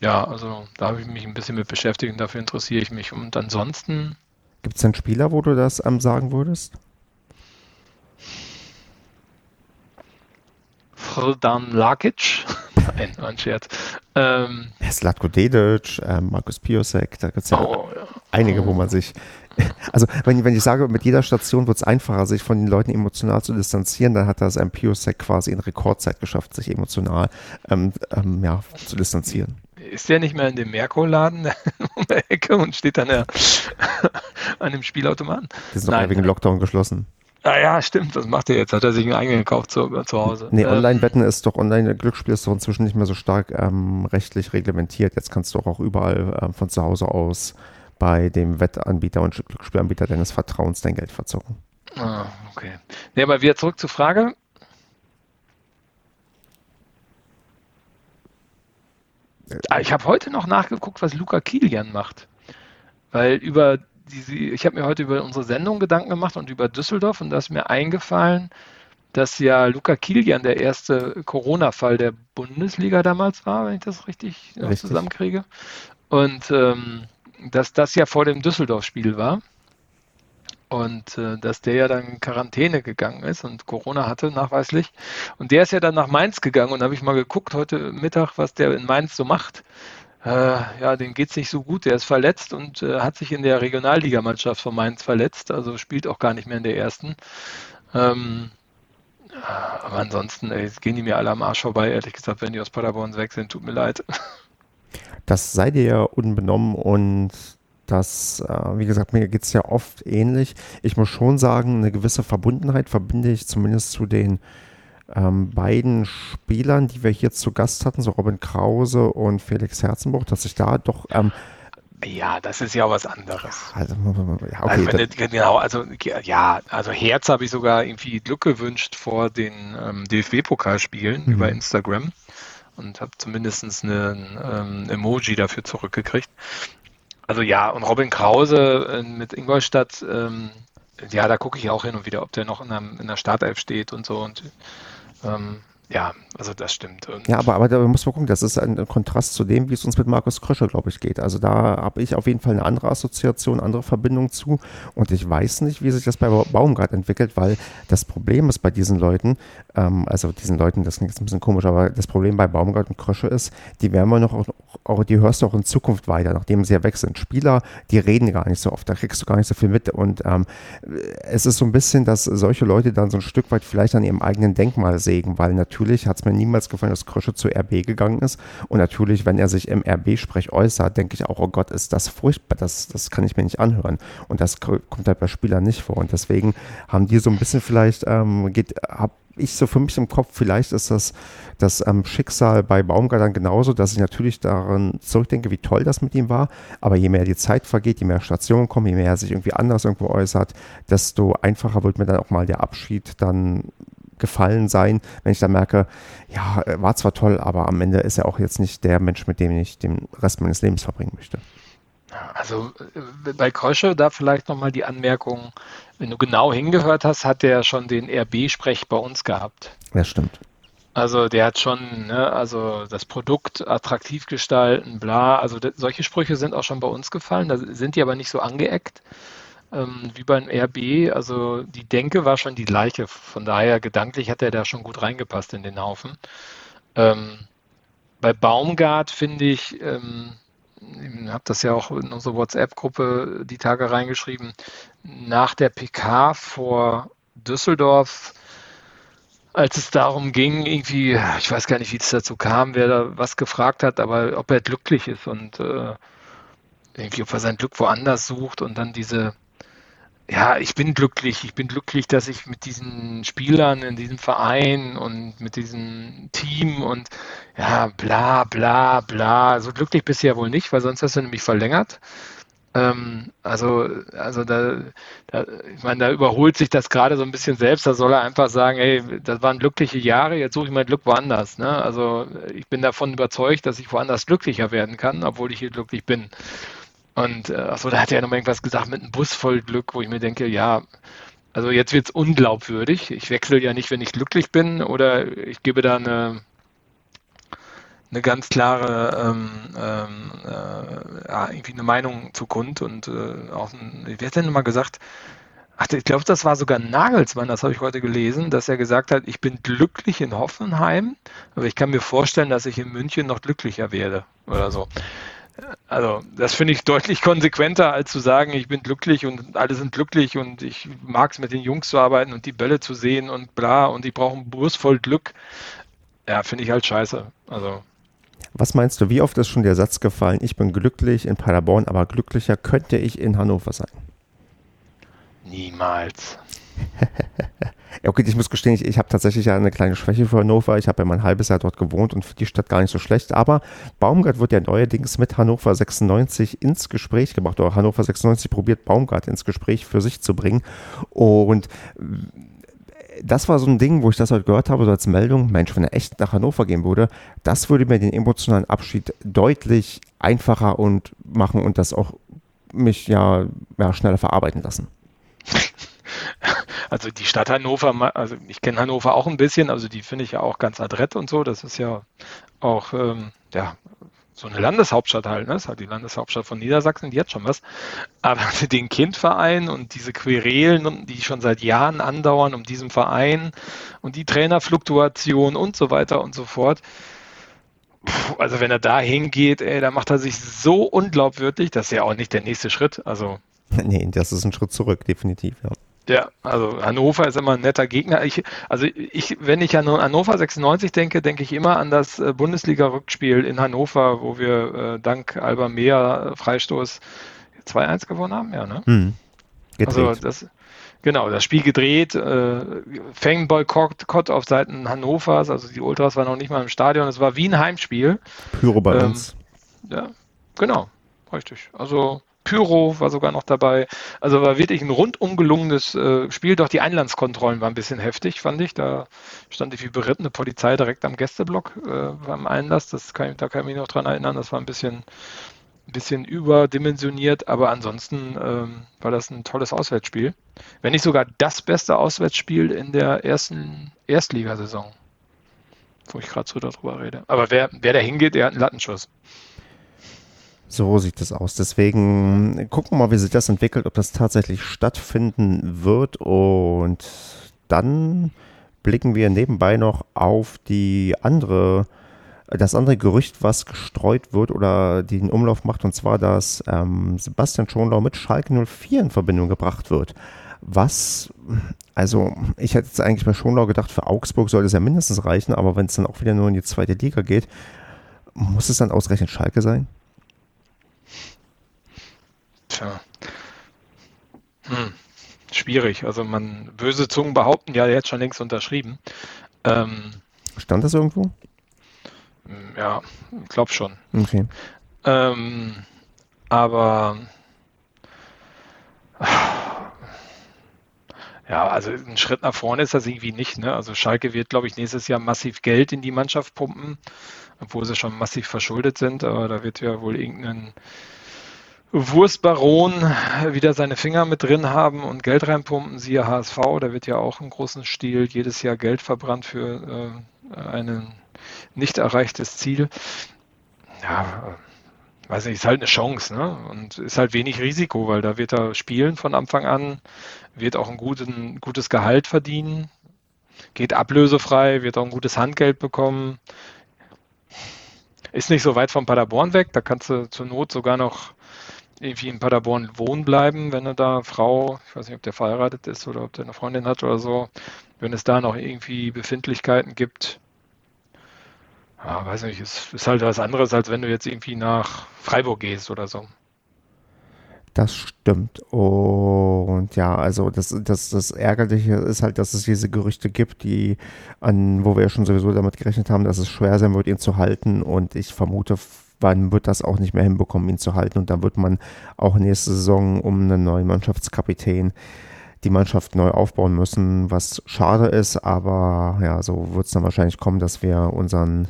Ja, also da habe ich mich ein bisschen mit beschäftigt und dafür interessiere ich mich. Und ansonsten... Gibt es denn Spieler, wo du das am sagen würdest? Frdan Lakic? Nein, mein Scherz. Ähm, Slatko Dedic, äh, Markus Piosek, da gibt es ja oh, einige, oh. wo man sich... Also wenn, wenn ich sage, mit jeder Station wird es einfacher, sich von den Leuten emotional zu distanzieren, dann hat das ein Piosek quasi in Rekordzeit geschafft, sich emotional ähm, ähm, ja, zu distanzieren. Ist der nicht mehr in dem Merco-Laden um der Ecke und steht dann ja an dem Spielautomaten? Die sind doch wegen Lockdown geschlossen. Ah ja, stimmt, was macht er jetzt? Hat er sich einen eigenen gekauft zu, zu Hause? Nee, Online-Wetten ist doch, Online-Glücksspiel ist doch inzwischen nicht mehr so stark ähm, rechtlich reglementiert. Jetzt kannst du doch auch überall ähm, von zu Hause aus bei dem Wettanbieter und Glücksspielanbieter deines Vertrauens dein Geld verzocken. Ah, okay. Nee, aber wieder zurück zur Frage. Ich habe heute noch nachgeguckt, was Luca Kilian macht. Weil über diese, ich habe mir heute über unsere Sendung Gedanken gemacht und über Düsseldorf und da ist mir eingefallen, dass ja Luca Kilian der erste Corona-Fall der Bundesliga damals war, wenn ich das richtig, richtig. zusammenkriege. Und ähm, dass das ja vor dem Düsseldorf-Spiel war und äh, dass der ja dann in Quarantäne gegangen ist und Corona hatte nachweislich und der ist ja dann nach Mainz gegangen und habe ich mal geguckt heute Mittag, was der in Mainz so macht. Äh, ja, dem geht es nicht so gut, der ist verletzt und äh, hat sich in der Regionalligamannschaft von Mainz verletzt, also spielt auch gar nicht mehr in der ersten. Ähm, Aber ansonsten, ey, gehen die mir alle am Arsch vorbei, ehrlich gesagt, wenn die aus Paderborn weg sind, tut mir leid. Das sei dir ja unbenommen und das, äh, wie gesagt, mir geht es ja oft ähnlich. Ich muss schon sagen, eine gewisse Verbundenheit verbinde ich zumindest zu den ähm, beiden Spielern, die wir hier zu Gast hatten, so Robin Krause und Felix Herzenbruch, dass ich da doch... Ähm, Ja, das ist ja auch was anderes. Also, ja, okay, also, wenn, genau, also, ja, also Herz habe ich sogar irgendwie Glück gewünscht vor den ähm, D F B-Pokalspielen mhm. über Instagram und habe zumindest ein ähm, Emoji dafür zurückgekriegt. Also ja, und Robin Krause äh, mit Ingolstadt, ähm, ja, da gucke ich auch hin und wieder, ob der noch in der, in der Startelf steht und so und ähm, ja, also das stimmt. Und ja, aber, aber da muss man gucken, das ist ein Kontrast zu dem, wie es uns mit Markus Krösche, glaube ich, geht. Also da habe ich auf jeden Fall eine andere Assoziation, andere Verbindung zu und ich weiß nicht, wie sich das bei Baumgart entwickelt, weil das Problem ist bei diesen Leuten, ähm, also diesen Leuten, das klingt jetzt ein bisschen komisch, aber das Problem bei Baumgart und Krösche ist, die werden wir noch, auch, auch, die hörst du auch in Zukunft weiter, nachdem sie ja weg sind. Spieler, die reden gar nicht so oft, da kriegst du gar nicht so viel mit und ähm, es ist so ein bisschen, dass solche Leute dann so ein Stück weit vielleicht an ihrem eigenen Denkmal sägen, weil natürlich Natürlich hat es mir niemals gefallen, dass Krösche zu R B gegangen ist. Und natürlich, wenn er sich im R B-Sprech äußert, denke ich auch, oh Gott, ist das furchtbar, das, das kann ich mir nicht anhören. Und das kommt halt bei Spielern nicht vor. Und deswegen haben die so ein bisschen vielleicht, ähm, geht, hab ich so für mich im Kopf, vielleicht ist das das ähm, Schicksal bei Baumgart dann genauso, dass ich natürlich daran zurückdenke, wie toll das mit ihm war. Aber je mehr die Zeit vergeht, je mehr Stationen kommen, je mehr er sich irgendwie anders irgendwo äußert, desto einfacher wird mir dann auch mal der Abschied dann gefallen sein, wenn ich dann merke, ja, war zwar toll, aber am Ende ist er auch jetzt nicht der Mensch, mit dem ich den Rest meines Lebens verbringen möchte. Also bei Krösche da vielleicht nochmal die Anmerkung, wenn du genau hingehört hast, hat der schon den R B-Sprech bei uns gehabt. Das stimmt. Also der hat schon, ne, also das Produkt attraktiv gestalten, bla, also d- solche Sprüche sind auch schon bei uns gefallen, da sind die aber nicht so angeeckt. Wie beim R B, also die Denke war schon die gleiche. Von daher gedanklich hat er da schon gut reingepasst in den Haufen. Ähm, bei Baumgart finde ich, ähm, ich habe das ja auch in unsere WhatsApp-Gruppe die Tage reingeschrieben, nach der P K vor Düsseldorf, als es darum ging, irgendwie, ich weiß gar nicht, wie es dazu kam, wer da was gefragt hat, aber ob er glücklich ist und äh, irgendwie, ob er sein Glück woanders sucht und dann diese ja, ich bin glücklich. Ich bin glücklich, dass ich mit diesen Spielern in diesem Verein und mit diesem Team und ja, bla, bla, bla. So glücklich bist du ja wohl nicht, weil sonst hast du nämlich verlängert. Ähm, also, also da, da, ich meine, da überholt sich das gerade so ein bisschen selbst. Da soll er einfach sagen, ey, das waren glückliche Jahre, jetzt suche ich mein Glück woanders. Ne? Also ich bin davon überzeugt, dass ich woanders glücklicher werden kann, obwohl ich hier glücklich bin. Und achso, da hat er ja nochmal irgendwas gesagt mit einem Bus voll Glück, wo ich mir denke, ja, also jetzt wird es unglaubwürdig. Ich wechsle ja nicht, wenn ich glücklich bin oder ich gebe da eine, eine ganz klare ähm, ähm, äh, ja, irgendwie eine Meinung zu kund. Und äh, auch, wer hat denn nochmal gesagt, ach, ich glaube, das war sogar Nagelsmann, das habe ich heute gelesen, dass er gesagt hat, ich bin glücklich in Hoffenheim, aber ich kann mir vorstellen, dass ich in München noch glücklicher werde oder so. Also das finde ich deutlich konsequenter, als zu sagen, ich bin glücklich und alle sind glücklich und ich mag es mit den Jungs zu arbeiten und die Bälle zu sehen und bla und ich brauche einen Bus voll Glück. Ja, finde ich halt scheiße. Also. Was meinst du, wie oft ist schon der Satz gefallen, ich bin glücklich in Paderborn, aber glücklicher könnte ich in Hannover sein? Niemals. Okay, ich muss gestehen, ich, ich habe tatsächlich ja eine kleine Schwäche für Hannover. Ich habe ja mein halbes Jahr dort gewohnt und finde die Stadt gar nicht so schlecht. Aber Baumgart wird ja neuerdings mit Hannover sechsundneunzig ins Gespräch gebracht. Oder Hannover sechsundneunzig probiert Baumgart ins Gespräch für sich zu bringen. Und das war so ein Ding, wo ich das heute gehört habe, so als Meldung, Mensch, wenn er echt nach Hannover gehen würde, das würde mir den emotionalen Abschied deutlich einfacher und machen und das auch mich ja, ja schneller verarbeiten lassen. Also die Stadt Hannover, also ich kenne Hannover auch ein bisschen, also die finde ich ja auch ganz adrett und so, das ist ja auch ähm, ja, so eine Landeshauptstadt halt, ne? Das ist halt die Landeshauptstadt von Niedersachsen, die hat schon was, aber den Kindverein und diese Querelen, die schon seit Jahren andauern um diesen Verein und die Trainerfluktuation und so weiter und so fort, Puh, also wenn er da hingeht, ey, da macht er sich so unglaubwürdig, das ist ja auch nicht der nächste Schritt, also. Nee, das ist ein Schritt zurück, definitiv, ja. Ja, also Hannover ist immer ein netter Gegner. Ich, also ich, wenn ich an Hannover sechsundneunzig denke, denke ich immer an das Bundesliga-Rückspiel in Hannover, wo wir äh, dank Alba Mea Freistoß zwei eins gewonnen haben. Ja, ne? Hm. Also das, genau, das Spiel gedreht, äh, Fanboykott auf Seiten Hannovers, also die Ultras waren noch nicht mal im Stadion, es war wie ein Heimspiel. Pyro bei ähm, uns. Ja, genau, richtig. Also Pyro war sogar noch dabei. Also war wirklich ein rundum gelungenes äh, Spiel. Doch die Einlandskontrollen waren ein bisschen heftig, fand ich. Da stand die viel berittene Polizei direkt am Gästeblock äh, beim Einlass. Das kann ich, da kann ich mich noch dran erinnern. Das war ein bisschen, ein bisschen überdimensioniert. Aber ansonsten ähm, war das ein tolles Auswärtsspiel. Wenn nicht sogar das beste Auswärtsspiel in der ersten Erstligasaison, wo ich gerade so darüber rede. Aber wer, wer da hingeht, der hat einen Lattenschuss. So sieht das aus. Deswegen gucken wir mal, wie sich das entwickelt, ob das tatsächlich stattfinden wird. Und dann blicken wir nebenbei noch auf die andere, das andere Gerücht, was gestreut wird oder den Umlauf macht. Und zwar, dass ähm, Sebastian Schonlau mit Schalke null vier in Verbindung gebracht wird. Was, also ich hätte jetzt eigentlich bei Schonlau gedacht, für Augsburg sollte es ja mindestens reichen. Aber wenn es dann auch wieder nur in die zweite Liga geht, muss es dann ausgerechnet Schalke sein? Tja. Hm. Schwierig. Also man, böse Zungen behaupten, ja, der hat schon längst unterschrieben. Ähm, Stand das irgendwo? Ja, ich glaube schon. Okay. Ähm, aber ja, also ein Schritt nach vorne ist das irgendwie nicht, ne? Also Schalke wird, glaube ich, nächstes Jahr massiv Geld in die Mannschaft pumpen, obwohl sie schon massiv verschuldet sind, aber da wird ja wohl irgendein Wurstbaron wieder seine Finger mit drin haben und Geld reinpumpen, siehe H S V, da wird ja auch im großen Stil jedes Jahr Geld verbrannt für äh, ein nicht erreichtes Ziel. Ja, weiß nicht, ist halt eine Chance, ne? Und ist halt wenig Risiko, weil da wird er spielen von Anfang an, wird auch ein guten, gutes Gehalt verdienen, geht ablösefrei, wird auch ein gutes Handgeld bekommen, ist nicht so weit von Paderborn weg, da kannst du zur Not sogar noch irgendwie in Paderborn wohnen bleiben, wenn er da Frau, ich weiß nicht, ob der verheiratet ist oder ob der eine Freundin hat oder so, wenn es da noch irgendwie Befindlichkeiten gibt, ja, weiß nicht, ist, ist halt was anderes, als wenn du jetzt irgendwie nach Freiburg gehst oder so. Das stimmt. Und ja, also das, das, das Ärgerliche ist halt, dass es diese Gerüchte gibt, die an, wo wir ja schon sowieso damit gerechnet haben, dass es schwer sein wird, ihn zu halten, und ich vermute, man wird das auch nicht mehr hinbekommen, ihn zu halten, und dann wird man auch nächste Saison um einen neuen Mannschaftskapitän die Mannschaft neu aufbauen müssen, was schade ist, aber ja, so wird es dann wahrscheinlich kommen, dass wir unseren,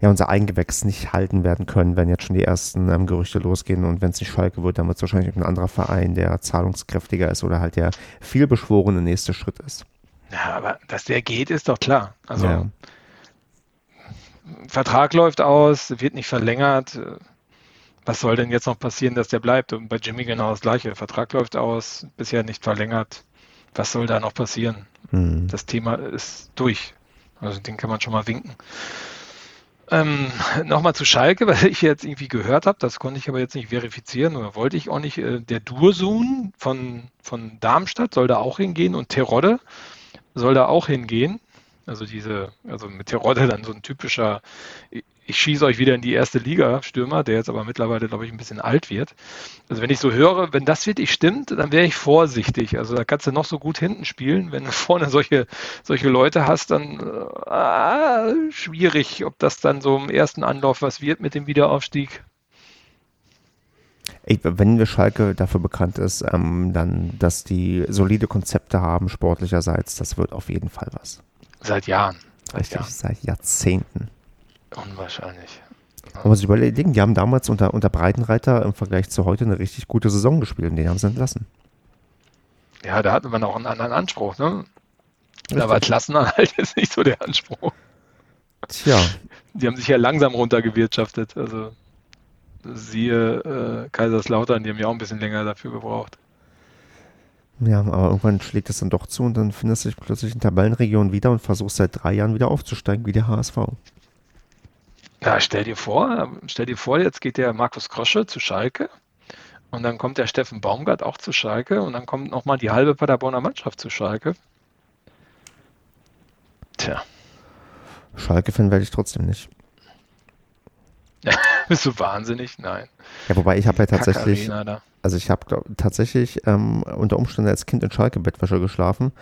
ja, unser Eigengewächs nicht halten werden können, wenn jetzt schon die ersten ähm, Gerüchte losgehen, und wenn es nicht Schalke wird, dann wird es wahrscheinlich ein anderer Verein, der zahlungskräftiger ist oder halt der vielbeschworene nächste Schritt ist. Ja, aber dass der geht, ist doch klar. Also ja. Vertrag läuft aus, wird nicht verlängert. Was soll denn jetzt noch passieren, dass der bleibt? Und bei Jimmy genau das Gleiche. Vertrag läuft aus, bisher nicht verlängert. Was soll da noch passieren? Hm. Das Thema ist durch. Also den kann man schon mal winken. Ähm, Nochmal zu Schalke, weil ich jetzt irgendwie gehört habe, das konnte ich aber jetzt nicht verifizieren oder wollte ich auch nicht. Äh, der Dursun von, von Darmstadt soll da auch hingehen und Terodde soll da auch hingehen. Also diese, also mit Terodde dann so ein typischer, ich schieße euch wieder in die erste Liga-Stürmer, der jetzt aber mittlerweile, glaube ich, ein bisschen alt wird. Also wenn ich so höre, wenn das wirklich stimmt, dann wäre ich vorsichtig. Also da kannst du noch so gut hinten spielen. Wenn du vorne solche, solche Leute hast, dann ah, schwierig, ob das dann so im ersten Anlauf was wird mit dem Wiederaufstieg. Ich, wenn wir Schalke dafür bekannt ist, ähm, dann, dass die solide Konzepte haben, sportlicherseits, das wird auf jeden Fall was. Seit Jahren. Seit Richtig, Jahren. Seit Jahrzehnten. Unwahrscheinlich. Aber sich überlegen, die haben damals unter, unter Breitenreiter im Vergleich zu heute eine richtig gute Saison gespielt und den haben sie entlassen. Ja, da hatte man auch einen anderen Anspruch, ne? Da war Klassenerhalt jetzt nicht so der Anspruch. Tja. Die haben sich ja langsam runtergewirtschaftet. Also siehe äh, Kaiserslautern, die haben ja auch ein bisschen länger dafür gebraucht. Ja, aber irgendwann schlägt es dann doch zu und dann findest du dich plötzlich in Tabellenregion wieder und versuchst seit drei Jahren wieder aufzusteigen wie der H S V. Ja, stell dir vor, stell dir vor, jetzt geht der Markus Krosche zu Schalke Und dann kommt der Steffen Baumgart auch zu Schalke und dann kommt nochmal die halbe Paderborner Mannschaft zu Schalke. Tja. Schalke-Fan werde ich trotzdem nicht. Bist du wahnsinnig? Nein. Ja, wobei ich habe ja tatsächlich, also ich habe tatsächlich ähm, unter Umständen als Kind in Schalke-Bettwäsche geschlafen.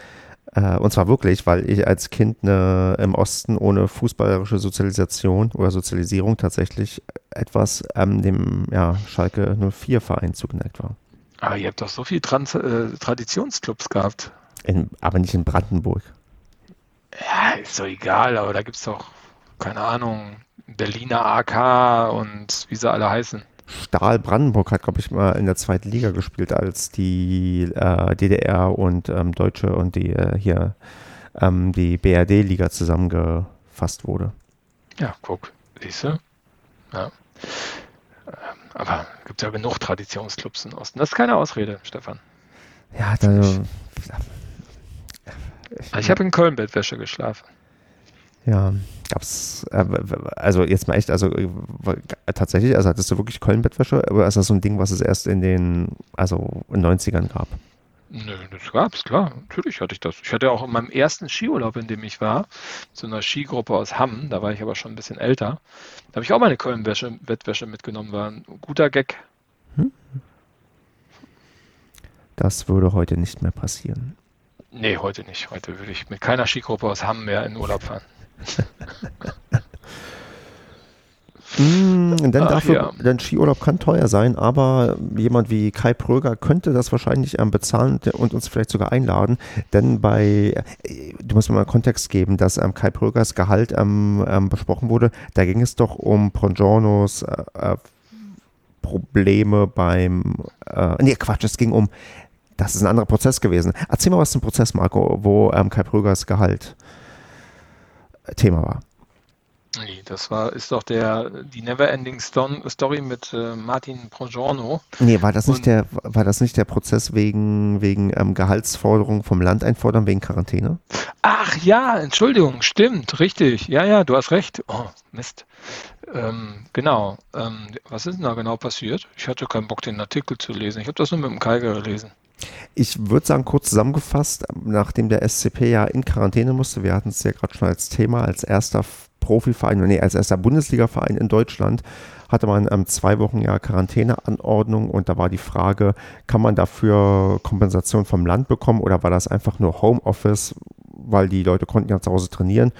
Äh, und zwar wirklich, weil ich als Kind ne, im Osten ohne fußballerische Sozialisation oder Sozialisierung tatsächlich etwas ähm, dem ja, Schalke null vier Verein zugeneigt war. Ah, ihr habt doch so viele Trans- äh, Traditionsclubs gehabt. In, aber nicht in Brandenburg. Ja, ist doch egal, aber da gibt es doch, keine Ahnung, Berliner A K und wie sie alle heißen. Stahl Brandenburg hat, glaube ich, mal in der zweiten Liga gespielt, als die äh, D D R und ähm, Deutsche und die äh, hier ähm, die B R D-Liga zusammengefasst wurde. Ja, guck, siehst du? Ja. Ähm, aber es gibt ja genug Traditionsclubs im Osten. Das ist keine Ausrede, Stefan. Ja, dann. Ich, ich, ich habe in Köln Bettwäsche geschlafen. Ja, gab's, also jetzt mal echt, also tatsächlich, also hattest du wirklich Köln-Bettwäsche, oder ist das so ein Ding, was es erst in den, also in den neunzigern gab? Nö, das gab's, klar, natürlich hatte ich das. Ich hatte auch in meinem ersten Skiurlaub, in dem ich war, so einer Skigruppe aus Hamm, da war ich aber schon ein bisschen älter, da habe ich auch meine Köln-Bettwäsche mitgenommen, war ein guter Gag. Hm. Das würde heute nicht mehr passieren. Nee, heute nicht, heute würde ich mit keiner Skigruppe aus Hamm mehr in den Urlaub fahren. mm, denn Ach, dafür, ja. Denn Skiurlaub kann teuer sein, aber jemand wie Kai Pröger könnte das wahrscheinlich ähm, bezahlen und uns vielleicht sogar einladen, denn bei, du musst mir mal Kontext geben, dass ähm, Kai Prögers Gehalt ähm, ähm, besprochen wurde, da ging es doch um Prongiornos äh, äh, Probleme beim, äh, nee Quatsch, es ging um, das ist ein anderer Prozess gewesen. Erzähl mal was zum Prozess, Marco, wo ähm, Kai Prögers Gehalt Thema war. Nee, das war, ist doch der, die Neverending Story mit äh, Martin Proggiorno. Nee, war das nicht, und, der, war das nicht der Prozess wegen, wegen ähm, Gehaltsforderung vom Land einfordern, wegen Quarantäne? Ach ja, Entschuldigung, stimmt, richtig. Ja, ja, du hast recht. Oh, Mist. Ähm, genau. Ähm, was ist denn da genau passiert? Ich hatte keinen Bock, den Artikel zu lesen. Ich habe das nur mit dem Kai gelesen. Ich würde sagen, kurz zusammengefasst, nachdem der S C P ja in Quarantäne musste, wir hatten es ja gerade schon als Thema, als erster Profiverein, nee, als erster Bundesliga-Verein in Deutschland, hatte man ähm, zwei Wochen ja Quarantäneanordnung und da war die Frage, kann man dafür Kompensation vom Land bekommen oder war das einfach nur Homeoffice, weil die Leute konnten ja zu Hause trainieren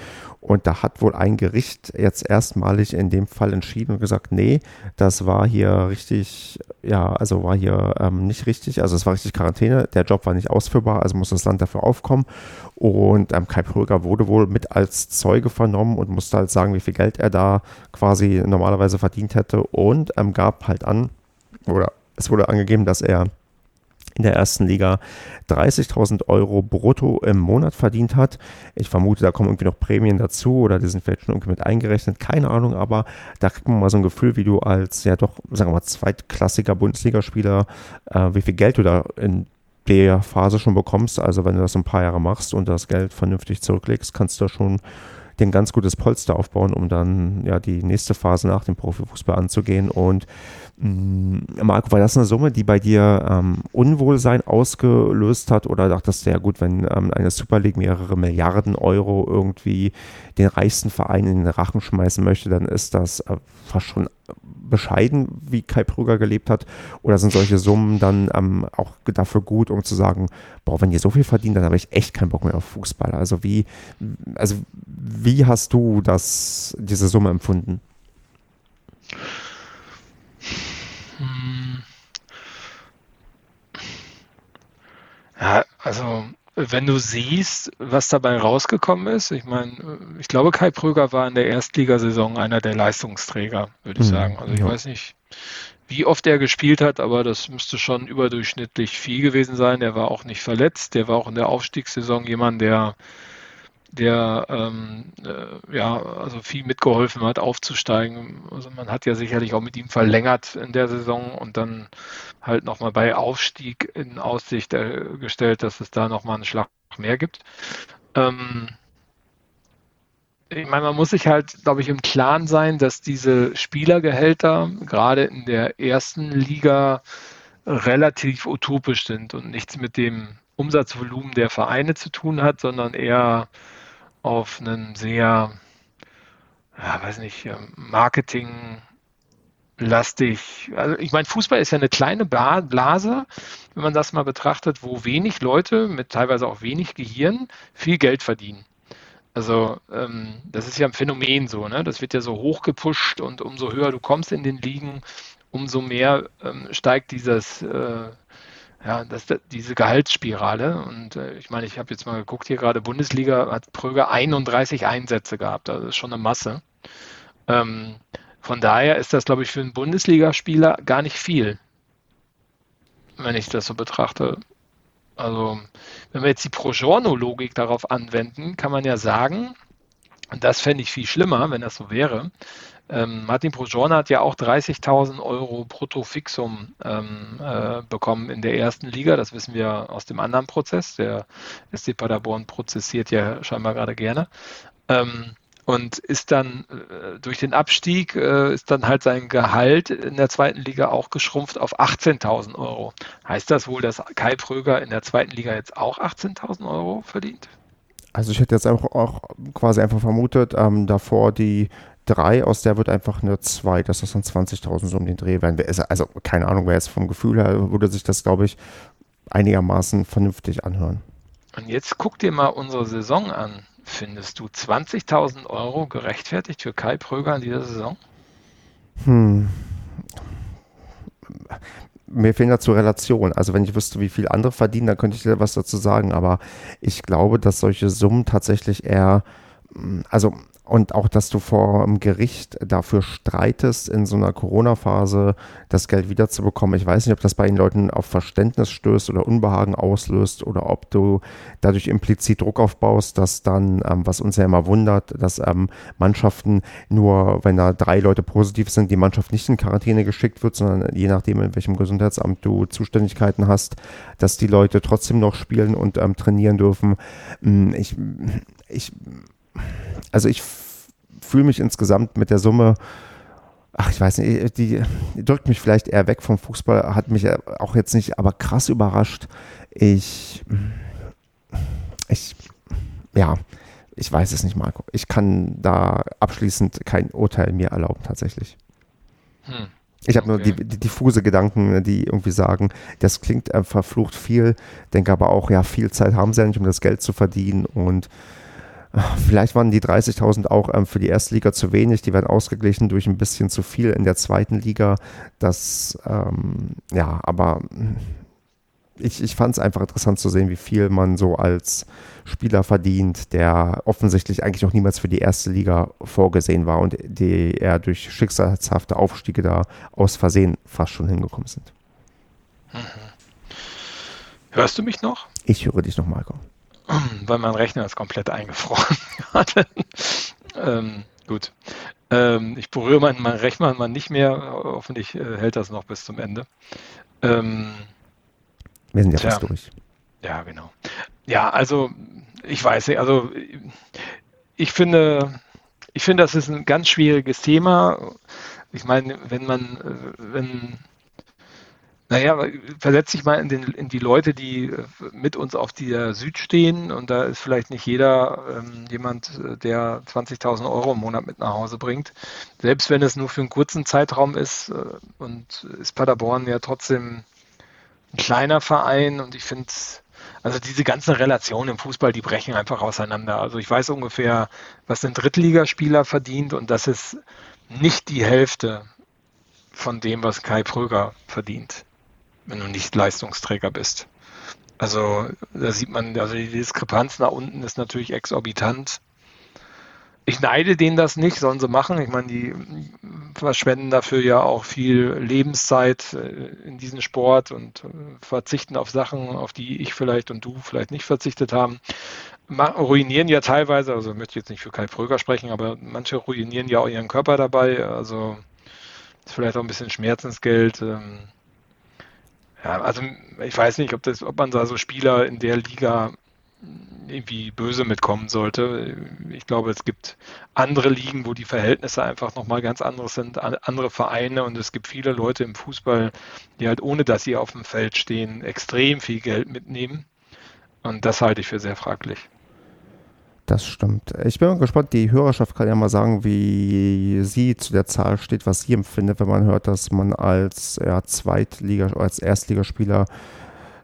und da hat wohl ein Gericht jetzt erstmalig in dem Fall entschieden und gesagt, nee, das war hier richtig, ja, also war hier ähm, nicht richtig, also es war richtig Quarantäne, der Job war nicht ausführbar, also muss das Land dafür aufkommen und ähm, Kai Pröger wurde wohl mit als Zeuge vernommen und musste halt sagen, wie viel Geld er da quasi normalerweise verdient hätte und ähm, gab halt an, oder es wurde angegeben, dass er in der ersten Liga dreißigtausend Euro brutto im Monat verdient hat. Ich vermute, da kommen irgendwie noch Prämien dazu oder die sind vielleicht schon irgendwie mit eingerechnet, keine Ahnung, aber da kriegt man mal so ein Gefühl, wie du als, ja doch, sagen wir mal, zweitklassiger Bundesligaspieler, äh, wie viel Geld du da in der Phase schon bekommst. Also wenn du das ein paar Jahre machst und das Geld vernünftig zurücklegst, kannst du da schon dir ein ganz gutes Polster aufbauen, um dann ja die nächste Phase nach dem Profifußball anzugehen. Und mh, Marco, war das eine Summe, die bei dir ähm, Unwohlsein ausgelöst hat oder dachtest du, ja gut, wenn ähm, eine Super League mehrere Milliarden Euro irgendwie den reichsten Verein in den Rachen schmeißen möchte, dann ist das äh, fast schon bescheiden, wie Kai Pröger gelebt hat, oder sind solche Summen dann ähm, auch dafür gut, um zu sagen, boah, wenn ihr so viel verdient, dann habe ich echt keinen Bock mehr auf Fußball. Also wie, also wie hast du das, diese Summe empfunden? Ja, also wenn du siehst, was dabei rausgekommen ist, ich meine, ich glaube, Kai Pröger war in der Erstligasaison einer der Leistungsträger, würde ich sagen. Also ich ja. weiß nicht, wie oft er gespielt hat, aber das müsste schon überdurchschnittlich viel gewesen sein. Der war auch nicht verletzt, der war auch in der Aufstiegssaison jemand, der, der ähm, äh, ja, also viel mitgeholfen hat, aufzusteigen. Also man hat ja sicherlich auch mit ihm verlängert in der Saison und dann halt nochmal bei Aufstieg in Aussicht äh, gestellt, dass es da nochmal einen Schlag mehr gibt. Ähm, ich meine, man muss sich halt, glaube ich, im Klaren sein, dass diese Spielergehälter gerade in der ersten Liga relativ utopisch sind und nichts mit dem Umsatzvolumen der Vereine zu tun hat, sondern eher auf einem sehr, ja, weiß nicht, marketinglastig. Also ich meine, Fußball ist ja eine kleine Blase, wenn man das mal betrachtet, wo wenig Leute mit teilweise auch wenig Gehirn viel Geld verdienen. Also ähm, das ist ja ein Phänomen so, ne? Das wird ja so hochgepusht und umso höher du kommst in den Ligen, umso mehr ähm, steigt dieses, äh, ja, das, das, diese Gehaltsspirale. Und äh, ich meine, ich habe jetzt mal geguckt, hier gerade Bundesliga hat Pröger einunddreißig Einsätze gehabt, also das ist schon eine Masse. Ähm, von daher ist das, glaube ich, für einen Bundesligaspieler gar nicht viel, wenn ich das so betrachte. Also wenn wir jetzt die Pro-Giorno-Logik darauf anwenden, kann man ja sagen, und das fände ich viel schlimmer, wenn das so wäre, ähm, Martin Progiorno hat ja auch dreißigtausend Euro brutto Fixum ähm, äh, bekommen in der ersten Liga. Das wissen wir aus dem anderen Prozess. Der S C Paderborn prozessiert ja scheinbar gerade gerne. Ähm, und ist dann äh, durch den Abstieg, äh, ist dann halt sein Gehalt in der zweiten Liga auch geschrumpft auf achtzehntausend Euro. Heißt das wohl, dass Kai Pröger in der zweiten Liga jetzt auch achtzehntausend Euro verdient? Also ich hätte jetzt auch, auch quasi einfach vermutet, ähm, davor die drei, aus der wird einfach eine zwei, dass das dann zwanzigtausend so um den Dreh werden. Also keine Ahnung, wer jetzt vom Gefühl her, würde sich das, glaube ich, einigermaßen vernünftig anhören. Und jetzt guck dir mal unsere Saison an. Findest du zwanzigtausend Euro gerechtfertigt für Kai Pröger in dieser Saison? Hm. Mir fehlen dazu Relationen. Also wenn ich wüsste, wie viel andere verdienen, dann könnte ich dir was dazu sagen. Aber ich glaube, dass solche Summen tatsächlich eher, also und auch, dass du vor dem Gericht dafür streitest, in so einer Corona-Phase das Geld wiederzubekommen. Ich weiß nicht, ob das bei den Leuten auf Verständnis stößt oder Unbehagen auslöst oder ob du dadurch implizit Druck aufbaust, dass dann, ähm, was uns ja immer wundert, dass ähm, Mannschaften nur, wenn da drei Leute positiv sind, die Mannschaft nicht in Quarantäne geschickt wird, sondern je nachdem, in welchem Gesundheitsamt du Zuständigkeiten hast, dass die Leute trotzdem noch spielen und ähm, trainieren dürfen. Ich... ich Also ich f- fühle mich insgesamt mit der Summe, ach ich weiß nicht, die, die drückt mich vielleicht eher weg vom Fußball, hat mich auch jetzt nicht, aber krass überrascht. Ich, ich, ja, ich weiß es nicht, Marco. Ich kann da abschließend kein Urteil mir erlauben, tatsächlich. Hm. Ich habe okay. nur die, die diffuse Gedanken, die irgendwie sagen, das klingt äh, verflucht viel, denke aber auch, ja, viel Zeit haben sie ja nicht, um das Geld zu verdienen und vielleicht waren die dreißigtausend auch ähm, für die Erstliga zu wenig, die werden ausgeglichen durch ein bisschen zu viel in der zweiten Liga, das, ähm, ja, aber ich, ich fand es einfach interessant zu sehen, wie viel man so als Spieler verdient, der offensichtlich eigentlich noch niemals für die erste Liga vorgesehen war und die eher durch schicksalshafte Aufstiege da aus Versehen fast schon hingekommen sind. Mhm. Hörst du mich noch? Ich höre dich noch, Marco. Weil mein Rechner ist komplett eingefroren gerade. ähm, gut. Ähm, ich berühre meinen mein Rechner mal nicht mehr. Hoffentlich äh, hält das noch bis zum Ende. Ähm, Wir sind ja tja. fast durch. Ja, genau. Ja, also ich weiß nicht. Also ich finde, ich finde, das ist ein ganz schwieriges Thema. Ich meine, wenn man, wenn Naja, versetz dich mal in, den, in die Leute, die mit uns auf der Süd stehen und da ist vielleicht nicht jeder ähm, jemand, der zwanzigtausend Euro im Monat mit nach Hause bringt. Selbst wenn es nur für einen kurzen Zeitraum ist äh, und ist Paderborn ja trotzdem ein kleiner Verein und ich finde, also diese ganzen Relationen im Fußball, die brechen einfach auseinander. Also ich weiß ungefähr, was ein Drittligaspieler verdient und das ist nicht die Hälfte von dem, was Kai Pröger verdient, wenn du nicht Leistungsträger bist. Also da sieht man, also die Diskrepanz nach unten ist natürlich exorbitant. Ich neide denen das nicht, sollen sie machen. Ich meine, die verschwenden dafür ja auch viel Lebenszeit in diesen Sport und verzichten auf Sachen, auf die ich vielleicht und du vielleicht nicht verzichtet haben. Ruinieren ja teilweise, also ich möchte jetzt nicht für Kai Pröger sprechen, aber manche ruinieren ja auch ihren Körper dabei. Also ist vielleicht auch ein bisschen Schmerzensgeld. Ja, also ich weiß nicht, ob das, ob man da so Spieler in der Liga irgendwie böse mitkommen sollte. Ich glaube, es gibt andere Ligen, wo die Verhältnisse einfach nochmal ganz anderes sind, andere Vereine, und es gibt viele Leute im Fußball, die halt ohne, dass sie auf dem Feld stehen, extrem viel Geld mitnehmen, und das halte ich für sehr fraglich. Das stimmt. Ich bin mal gespannt, die Hörerschaft kann ja mal sagen, wie sie zu der Zahl steht, was sie empfindet, wenn man hört, dass man als ja, Zweitliga-, als Erstligaspieler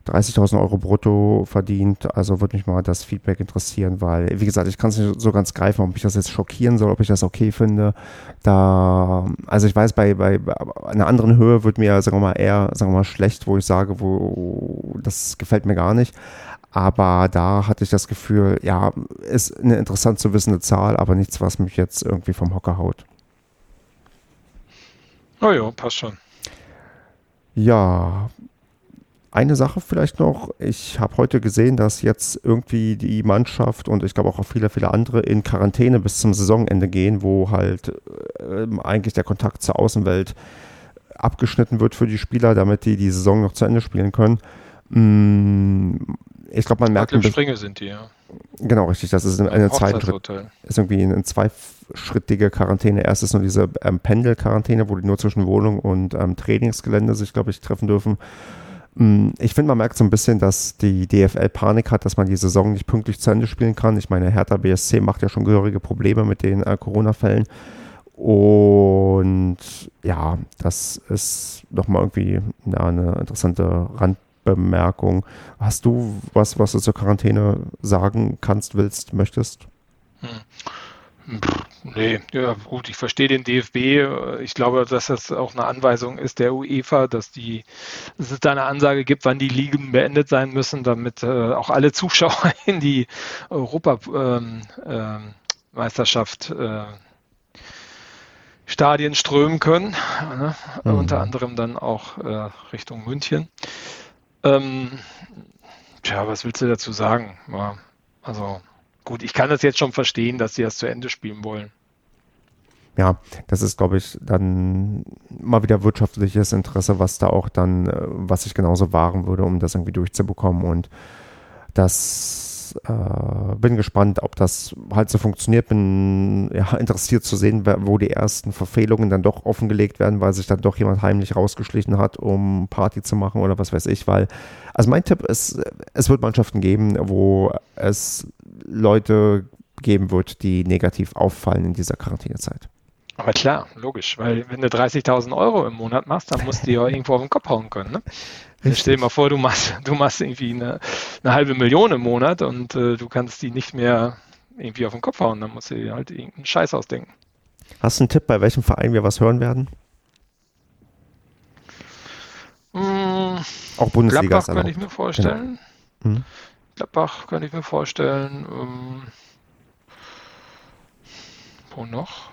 dreißigtausend Euro brutto verdient. Also würde mich mal das Feedback interessieren, weil, wie gesagt, ich kann es nicht so ganz greifen, ob ich das jetzt schockieren soll, ob ich das okay finde. Da, also ich weiß, bei, bei einer anderen Höhe wird mir, sagen wir mal, eher, sagen wir mal, schlecht, wo ich sage, wo das gefällt mir gar nicht. Aber da hatte ich das Gefühl, ja, ist eine interessant zu wissende Zahl, aber nichts, was mich jetzt irgendwie vom Hocker haut. Oh ja, passt schon. Ja, eine Sache vielleicht noch. Ich habe heute gesehen, dass jetzt irgendwie die Mannschaft und ich glaube auch viele, viele andere in Quarantäne bis zum Saisonende gehen, wo halt äh, eigentlich der Kontakt zur Außenwelt abgeschnitten wird für die Spieler, damit die die Saison noch zu Ende spielen können. Mmh. Ich glaube, man merkt... Adler Springer sind die, ja. Genau, richtig. Das ist eine Zweitschritt, ist irgendwie eine zweischrittige Quarantäne. Erst ist nur diese ähm, Pendelquarantäne, wo die nur zwischen Wohnung und ähm, Trainingsgelände sich, glaube ich, treffen dürfen. Ich finde, man merkt so ein bisschen, dass die D F L Panik hat, dass man die Saison nicht pünktlich zu Ende spielen kann. Ich meine, Hertha B S C macht ja schon gehörige Probleme mit den äh, Corona-Fällen. Und ja, das ist nochmal irgendwie na, eine interessante Rand Bemerkung. Hast du was, was du zur Quarantäne sagen kannst, willst, möchtest? Hm. Nee, ja gut, ich verstehe den D F B. Ich glaube, dass das auch eine Anweisung ist der UEFA, dass, die, dass es da eine Ansage gibt, wann die Ligen beendet sein müssen, damit äh, auch alle Zuschauer in die Europameisterschaft ähm, ähm, äh, Stadien strömen können, ne? Mhm. Unter anderem dann auch äh, Richtung München. Ähm, tja, was willst du dazu sagen? Ja, also gut, ich kann das jetzt schon verstehen, dass sie das zu Ende spielen wollen. Ja, das ist, glaube ich, dann mal wieder wirtschaftliches Interesse, was da auch dann, was ich genauso wahren würde, um das irgendwie durchzubekommen, und das Äh, bin gespannt, ob das halt so funktioniert. Bin ja, interessiert zu sehen, wo die ersten Verfehlungen dann doch offengelegt werden, weil sich dann doch jemand heimlich rausgeschlichen hat, um Party zu machen oder was weiß ich. Weil, also mein Tipp ist, es wird Mannschaften geben, wo es Leute geben wird, die negativ auffallen in dieser Quarantänezeit. Aber klar, logisch, weil wenn du dreißigtausend Euro im Monat machst, dann musst du ja irgendwo auf den Kopf hauen können. Ne? Stell dir mal vor, du machst, du machst irgendwie eine, eine halbe Million im Monat und äh, du kannst die nicht mehr irgendwie auf den Kopf hauen. Dann musst du dir halt irgendeinen Scheiß ausdenken. Hast du einen Tipp, bei welchem Verein wir was hören werden? Mmh, Auch Bundesliga. Gladbach kann ich mir vorstellen. Genau. Hm. Gladbach kann ich mir vorstellen. Ähm, wo noch?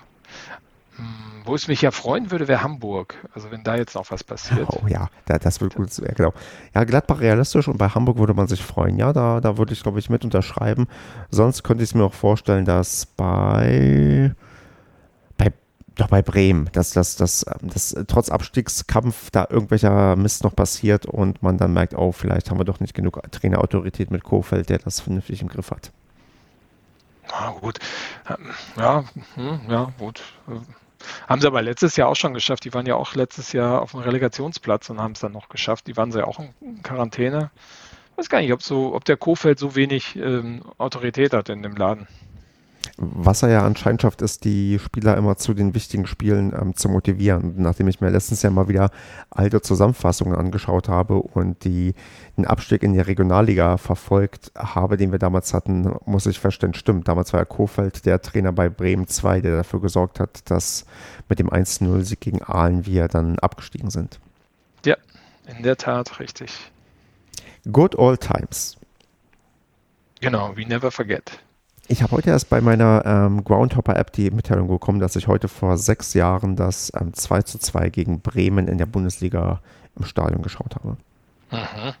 Wo es mich ja freuen würde, wäre Hamburg. Also wenn da jetzt noch was passiert. Oh ja, das wird gut. Ja, genau. Ja, Gladbach realistisch, und bei Hamburg würde man sich freuen. Ja, da, da würde ich, glaube ich, mit unterschreiben. Sonst könnte ich es mir auch vorstellen, dass bei, bei doch bei Bremen, dass das dass, dass, dass, trotz Abstiegskampf da irgendwelcher Mist noch passiert und man dann merkt, oh, vielleicht haben wir doch nicht genug Trainerautorität mit Kohfeldt, der das vernünftig im Griff hat. Na gut. Ja, ja, gut. Haben sie aber letztes Jahr auch schon geschafft. Die waren ja auch letztes Jahr auf dem Relegationsplatz und haben es dann noch geschafft. Die waren ja auch in Quarantäne. Ich weiß gar nicht, ob, so, ob der Kohfeldt so wenig ähm, Autorität hat in dem Laden. Was er ja anscheinend schafft, ist, die Spieler immer zu den wichtigen Spielen ähm, zu motivieren. Nachdem ich mir letztens ja mal wieder alte Zusammenfassungen angeschaut habe und die, den Abstieg in die Regionalliga verfolgt habe, den wir damals hatten, muss ich feststellen, stimmt, damals war ja Kohfeldt der Trainer bei Bremen zwei, der dafür gesorgt hat, dass mit dem eins zu null Sieg gegen Aalen wir dann abgestiegen sind. Ja, in der Tat, richtig. Good old times. Genau, we never forget. Ich habe heute erst bei meiner ähm, Groundhopper-App die Mitteilung bekommen, dass ich heute vor sechs Jahren das ähm, zwei zu zwei gegen Bremen in der Bundesliga im Stadion geschaut habe. Mhm.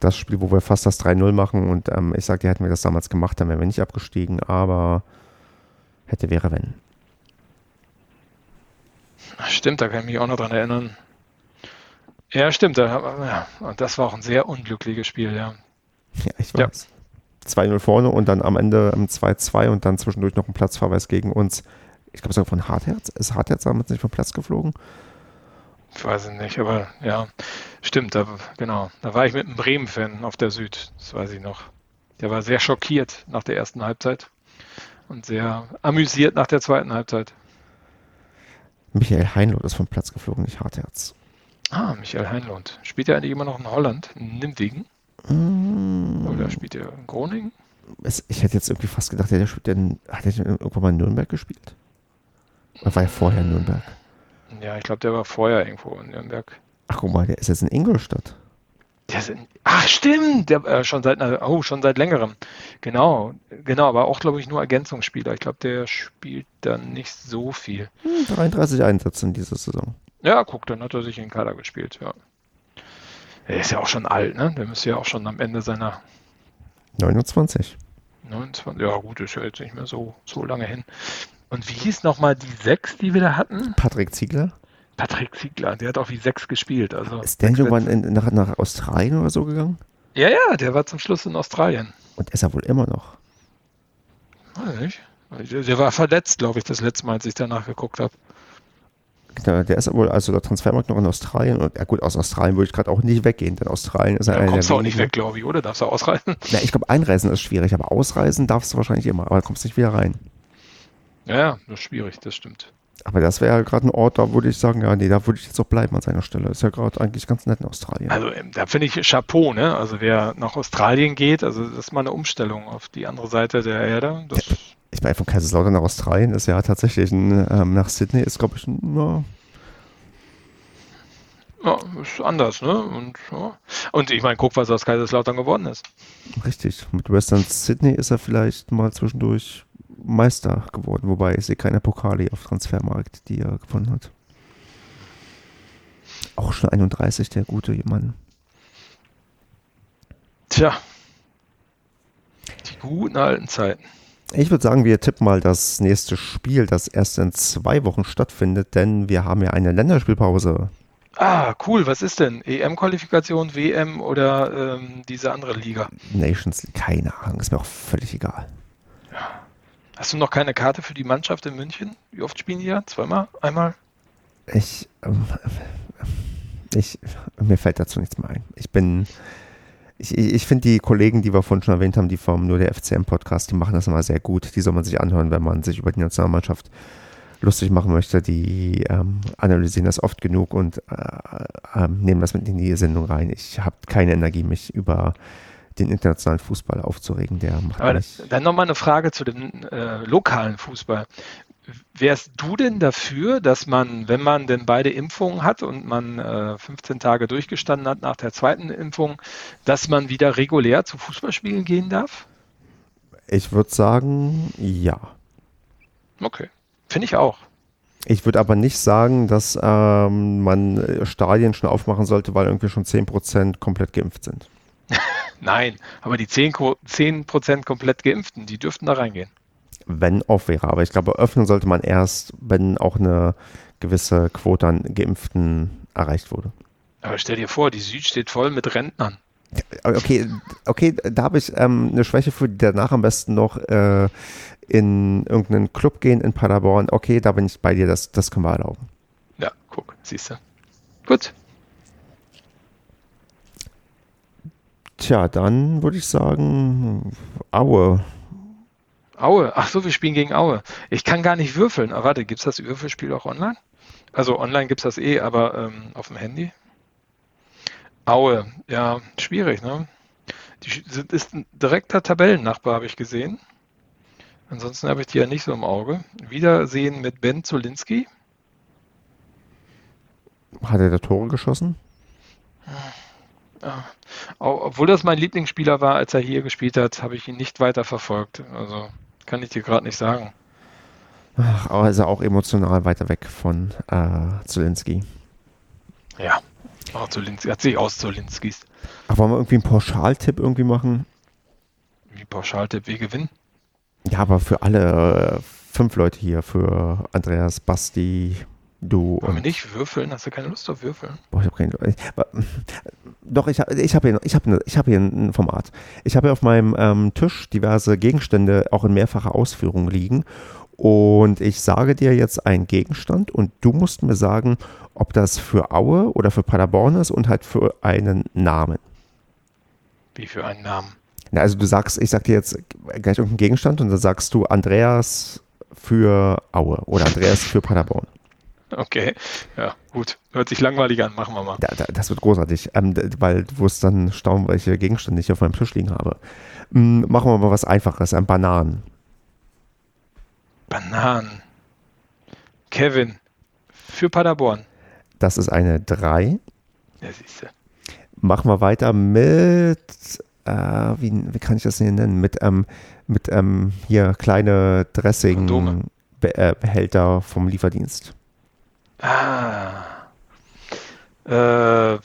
Das Spiel, wo wir fast das drei null machen, und ähm, ich sage dir, hätten wir das damals gemacht, dann wären wir nicht abgestiegen, aber hätte, wäre, wenn. Stimmt, da kann ich mich auch noch dran erinnern. Ja, stimmt, da, ja, und das war auch ein sehr unglückliches Spiel, ja. Ja, ich weiß. Ja. zwei null vorne und dann am Ende zwei zwei und dann zwischendurch noch ein Platzverweis gegen uns. Ich glaube, es war von Hartherz. Ist Hartherz damals nicht vom Platz geflogen? Ich weiß es nicht, aber ja, stimmt, da, genau. Da war ich mit einem Bremen-Fan auf der Süd, das weiß ich noch. Der war sehr schockiert nach der ersten Halbzeit und sehr amüsiert nach der zweiten Halbzeit. Michael Heinloth ist vom Platz geflogen, nicht Hartherz. Ah, Michael Heinloth. Spielt er eigentlich immer noch in Holland, in Nimwegen? Mm. Oder spielt er in Groningen? Ich hätte jetzt irgendwie fast gedacht, der spielt denn, hat er irgendwann mal in Nürnberg gespielt? Oder war er vorher in Nürnberg? Ja, ich glaube, der war vorher irgendwo in Nürnberg. Ach, guck mal, der ist jetzt in Ingolstadt. Der ist in, ach, stimmt! Der, äh, schon seit, oh, schon seit längerem. Genau, genau, aber auch, glaube ich, nur Ergänzungsspieler. Ich glaube, der spielt dann nicht so viel. Hm, dreiunddreißig Einsätze in dieser Saison. Ja, guck, dann hat er sich in den Kader gespielt, ja. Er ist ja auch schon alt, ne? Der müsste ja auch schon am Ende seiner... neunundzwanzig. neunundzwanzig, ja gut, ist ja jetzt nicht mehr so, so lange hin. Und wie hieß nochmal die sechs, die wir da hatten? Patrick Ziegler. Patrick Ziegler, der hat auch wie sechs gespielt. Also ist der irgendwann in, nach, nach Australien oder so gegangen? Ja, ja, der war zum Schluss in Australien. Und ist er wohl immer noch? Weiß nicht. Der, der war verletzt, glaube ich, das letzte Mal, als ich danach geguckt habe. Genau, der ist wohl, also der Transfermarkt noch in Australien. Und ja gut, aus Australien würde ich gerade auch nicht weggehen, denn Australien ist ja, einer der. Da kommst du auch nicht weg, glaube ich, oder? Darfst du ausreisen? Na, ich glaube, einreisen ist schwierig, aber ausreisen darfst du wahrscheinlich immer, aber da kommst du nicht wieder rein. Ja, das ist schwierig, das stimmt. Aber das wäre ja gerade ein Ort, da würde ich sagen, ja, nee, da würde ich jetzt auch bleiben an seiner Stelle. Ist ja gerade eigentlich ganz nett in Australien. Also da finde ich Chapeau, ne? Also wer nach Australien geht, also das ist mal eine Umstellung auf die andere Seite der Erde. Das ja, ich meine, von Kaiserslautern nach Australien ist ja tatsächlich ein, ähm, nach Sydney ist, glaube ich, ein, ja. Ja, ist anders, ne? Und, ja. Und ich meine, guck, was aus Kaiserslautern geworden ist. Richtig. Mit Western Sydney ist er vielleicht mal zwischendurch Meister geworden, wobei ich sehe keine Pokale auf Transfermarkt, die er gewonnen hat. Auch schon einunddreißig, der gute Mann. Tja. Die guten alten Zeiten. Ich würde sagen, wir tippen mal das nächste Spiel, das erst in zwei Wochen stattfindet, denn wir haben ja eine Länderspielpause. Ah, cool. Was ist denn? E M-Qualifikation, W M oder ähm, diese andere Liga? Nations League, keine Ahnung. Ist mir auch völlig egal. Ja. Hast du noch keine Karte für die Mannschaft in München? Wie oft spielen die ja? Zweimal? Einmal? Ich, ähm, ich, mir fällt dazu nichts mehr ein. Ich bin, ich, ich finde die Kollegen, die wir vorhin schon erwähnt haben, die vom Nur der F C M-Podcast, die machen das immer sehr gut. Die soll man sich anhören, wenn man sich über die Nationalmannschaft lustig machen möchte. Die ähm, analysieren das oft genug und äh, äh, nehmen das mit in die Sendung rein. Ich habe keine Energie, mich über den internationalen Fußball aufzuregen, der macht aber nicht. Dann nochmal eine Frage zu dem äh, lokalen Fußball. Wärst du denn dafür, dass man, wenn man denn beide Impfungen hat und man äh, fünfzehn Tage durchgestanden hat nach der zweiten Impfung, dass man wieder regulär zu Fußballspielen gehen darf? Ich würde sagen, ja. Okay, finde ich auch. Ich würde aber nicht sagen, dass ähm, man Stadien schon aufmachen sollte, weil irgendwie schon zehn Prozent komplett geimpft sind. Nein, aber die zehn Prozent komplett Geimpften, die dürften da reingehen. Wenn auch wäre, aber ich glaube, öffnen sollte man erst, wenn auch eine gewisse Quote an Geimpften erreicht wurde. Aber stell dir vor, die Süd steht voll mit Rentnern. Okay, okay, da habe ich ähm, eine Schwäche für, die danach am besten noch äh, in irgendeinen Club gehen in Paderborn. Okay, da bin ich bei dir, das, das können wir erlauben. Ja, guck, siehst du. Gut. Tja, dann würde ich sagen, Aue. Aue? Ach so, wir spielen gegen Aue. Ich kann gar nicht würfeln. Ah, warte, gibt es das Würfelspiel auch online? Also online gibt es das eh, aber ähm, auf dem Handy. Aue, ja, schwierig, ne? Die ist ein direkter Tabellennachbar, habe ich gesehen. Ansonsten habe ich die ja nicht so im Auge. Wiedersehen mit Ben Zulinski. Hat er da Tore geschossen? Hm. Ja. Obwohl das mein Lieblingsspieler war, als er hier gespielt hat, habe ich ihn nicht weiter verfolgt. Also kann ich dir gerade nicht sagen. Ach, aber ist er auch emotional weiter weg von äh, Zulinski. Ja, auch Zulinski, hat sich aus Zulinskis. Aber wollen wir irgendwie einen Pauschaltipp irgendwie machen? Wie Pauschaltipp, wir gewinnen? Ja, aber für alle äh, fünf Leute hier, für Andreas, Basti, Du. Aber nicht würfeln? Hast du keine Lust auf Würfeln? Boah, ich habe keine Lust. Doch, ich habe ich hab hier, ich hab, ich hab hier ein Format. Ich habe hier auf meinem ähm, Tisch diverse Gegenstände auch in mehrfacher Ausführung liegen. Und ich sage dir jetzt einen Gegenstand und du musst mir sagen, ob das für Aue oder für Paderborn ist und halt für einen Namen. Wie für einen Namen? Na, also du sagst, ich sag dir jetzt gleich irgendeinen Gegenstand und dann sagst du Andreas für Aue oder Andreas für Paderborn. Okay, ja, gut. Hört sich langweilig an, machen wir mal. Da, da, das wird großartig, ähm, weil du wirst dann staunen, welche Gegenstände ich auf meinem Tisch liegen habe. M- machen wir mal was Einfaches, ein Bananen. Bananen. Kevin, für Paderborn. Das ist eine drei. Ja, siehst du. Machen wir weiter mit, äh, wie, wie kann ich das denn nennen? Mit, ähm, mit ähm, hier kleine Dressing-Behälter äh, vom Lieferdienst. Ah. Äh, äh,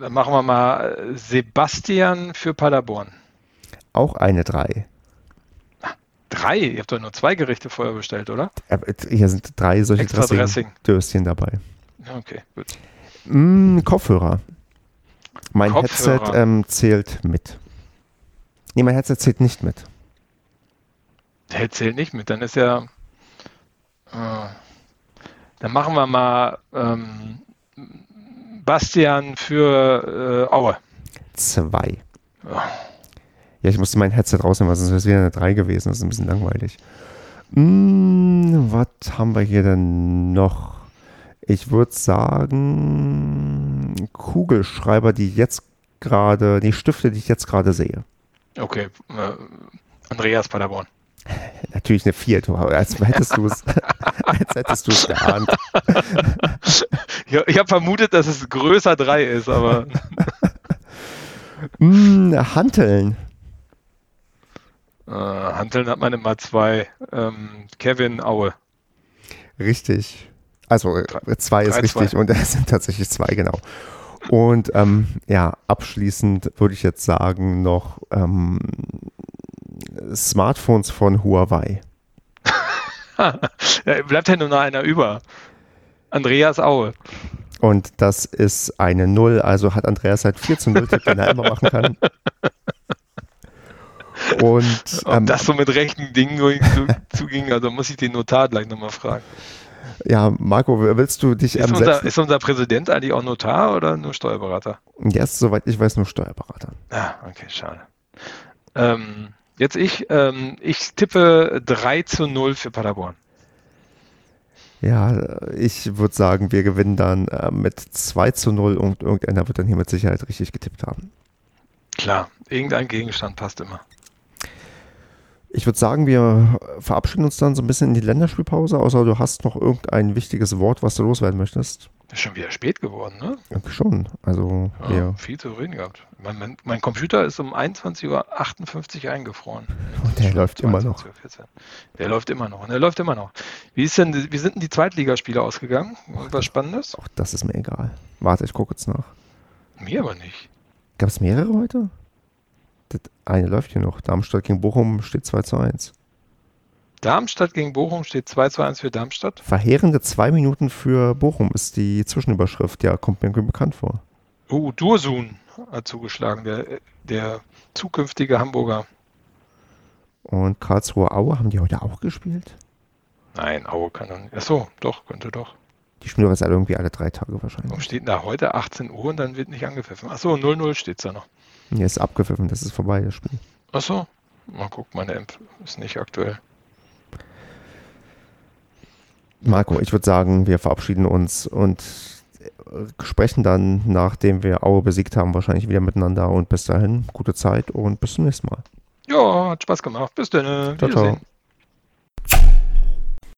dann machen wir mal Sebastian für Paderborn. Auch eine drei. Drei? Ihr habt doch nur zwei Gerichte vorher bestellt, oder? Hier sind drei solche Dressing-Döschen dabei. Okay, gut. Mm, Kopfhörer. Mein Kopfhörer. Headset ähm, zählt mit. Nee, mein Headset zählt nicht mit. Der zählt nicht mit, dann ist ja... Äh, dann machen wir mal ähm, Bastian für äh, Aue. Zwei. Oh. Ja, ich musste mein Headset rausnehmen, weil sonst wäre es wieder eine drei gewesen. Das ist ein bisschen langweilig. Hm, was haben wir hier denn noch? Ich würde sagen, Kugelschreiber, die jetzt gerade, die Stifte, die ich jetzt gerade sehe. Okay, äh, Andreas Paderborn. Natürlich eine vier, als hättest du es als hättest du es geahnt. Ja, ich habe vermutet, dass es größer drei ist, aber... hm, Hanteln. Uh, Hanteln hat man immer zwei. Ähm, Kevin, Aue. Richtig. Also drei, zwei ist drei, richtig zwei. Und es sind tatsächlich zwei, genau. Und ähm, ja, abschließend würde ich jetzt sagen noch ähm, Smartphones von Huawei. Ja, bleibt ja nur noch einer über. Andreas Aue. Und das ist eine null, also hat Andreas halt vier zu null, den er immer machen kann. Und ob ähm, das so mit rechten Dingen zuging, also muss ich den Notar gleich nochmal fragen. Ja, Marco, willst du dich... Ist, ähm, unser, ist unser Präsident eigentlich auch Notar oder nur Steuerberater? Der ist, soweit ich weiß, nur Steuerberater. Ah, okay, schade. Ähm, jetzt ich, ähm, ich tippe drei zu null für Paderborn. Ja, ich würde sagen, wir gewinnen dann äh, mit zwei zu null und irgendeiner wird dann hier mit Sicherheit richtig getippt haben. Klar, irgendein Gegenstand passt immer. Ich würde sagen, wir verabschieden uns dann so ein bisschen in die Länderspielpause, außer du hast noch irgendein wichtiges Wort, was du loswerden möchtest. Ist schon wieder spät geworden, ne? Ja, schon, also... Ja, ja. Viel zu reden gehabt. Mein, mein, mein Computer ist um einundzwanzig Uhr achtundfünfzig eingefroren. Und der läuft immer noch. Der läuft immer noch und der läuft immer noch. Wie ist denn, wie sind denn die Zweitligaspiele ausgegangen? Irgendwas Spannendes? Auch das ist mir egal. Warte, ich gucke jetzt nach. Mir aber nicht. Gab es mehrere heute? Das eine läuft hier noch. Darmstadt gegen Bochum steht zwei zu eins. Darmstadt gegen Bochum steht zwei zu eins für Darmstadt? Verheerende zwei Minuten für Bochum ist die Zwischenüberschrift. Ja, kommt mir bekannt vor. Oh, Dursun hat zugeschlagen, der, der zukünftige Hamburger. Und Karlsruhe Aue, haben die heute auch gespielt? Nein, Aue kann doch nicht. Achso, doch, könnte doch. Die spielen jetzt alle irgendwie alle drei Tage wahrscheinlich. Warum steht da heute achtzehn Uhr und dann wird nicht angepfiffen? Achso, null null steht es da noch. Hier ist abgepfiffen, das ist vorbei, das Spiel. Achso, mal gucken, meine App ist nicht aktuell. Marco, ich würde sagen, wir verabschieden uns und sprechen dann, nachdem wir Aue besiegt haben, wahrscheinlich wieder miteinander. Und bis dahin, gute Zeit und bis zum nächsten Mal. Ja, hat Spaß gemacht. Bis dann. Ciao, ciao.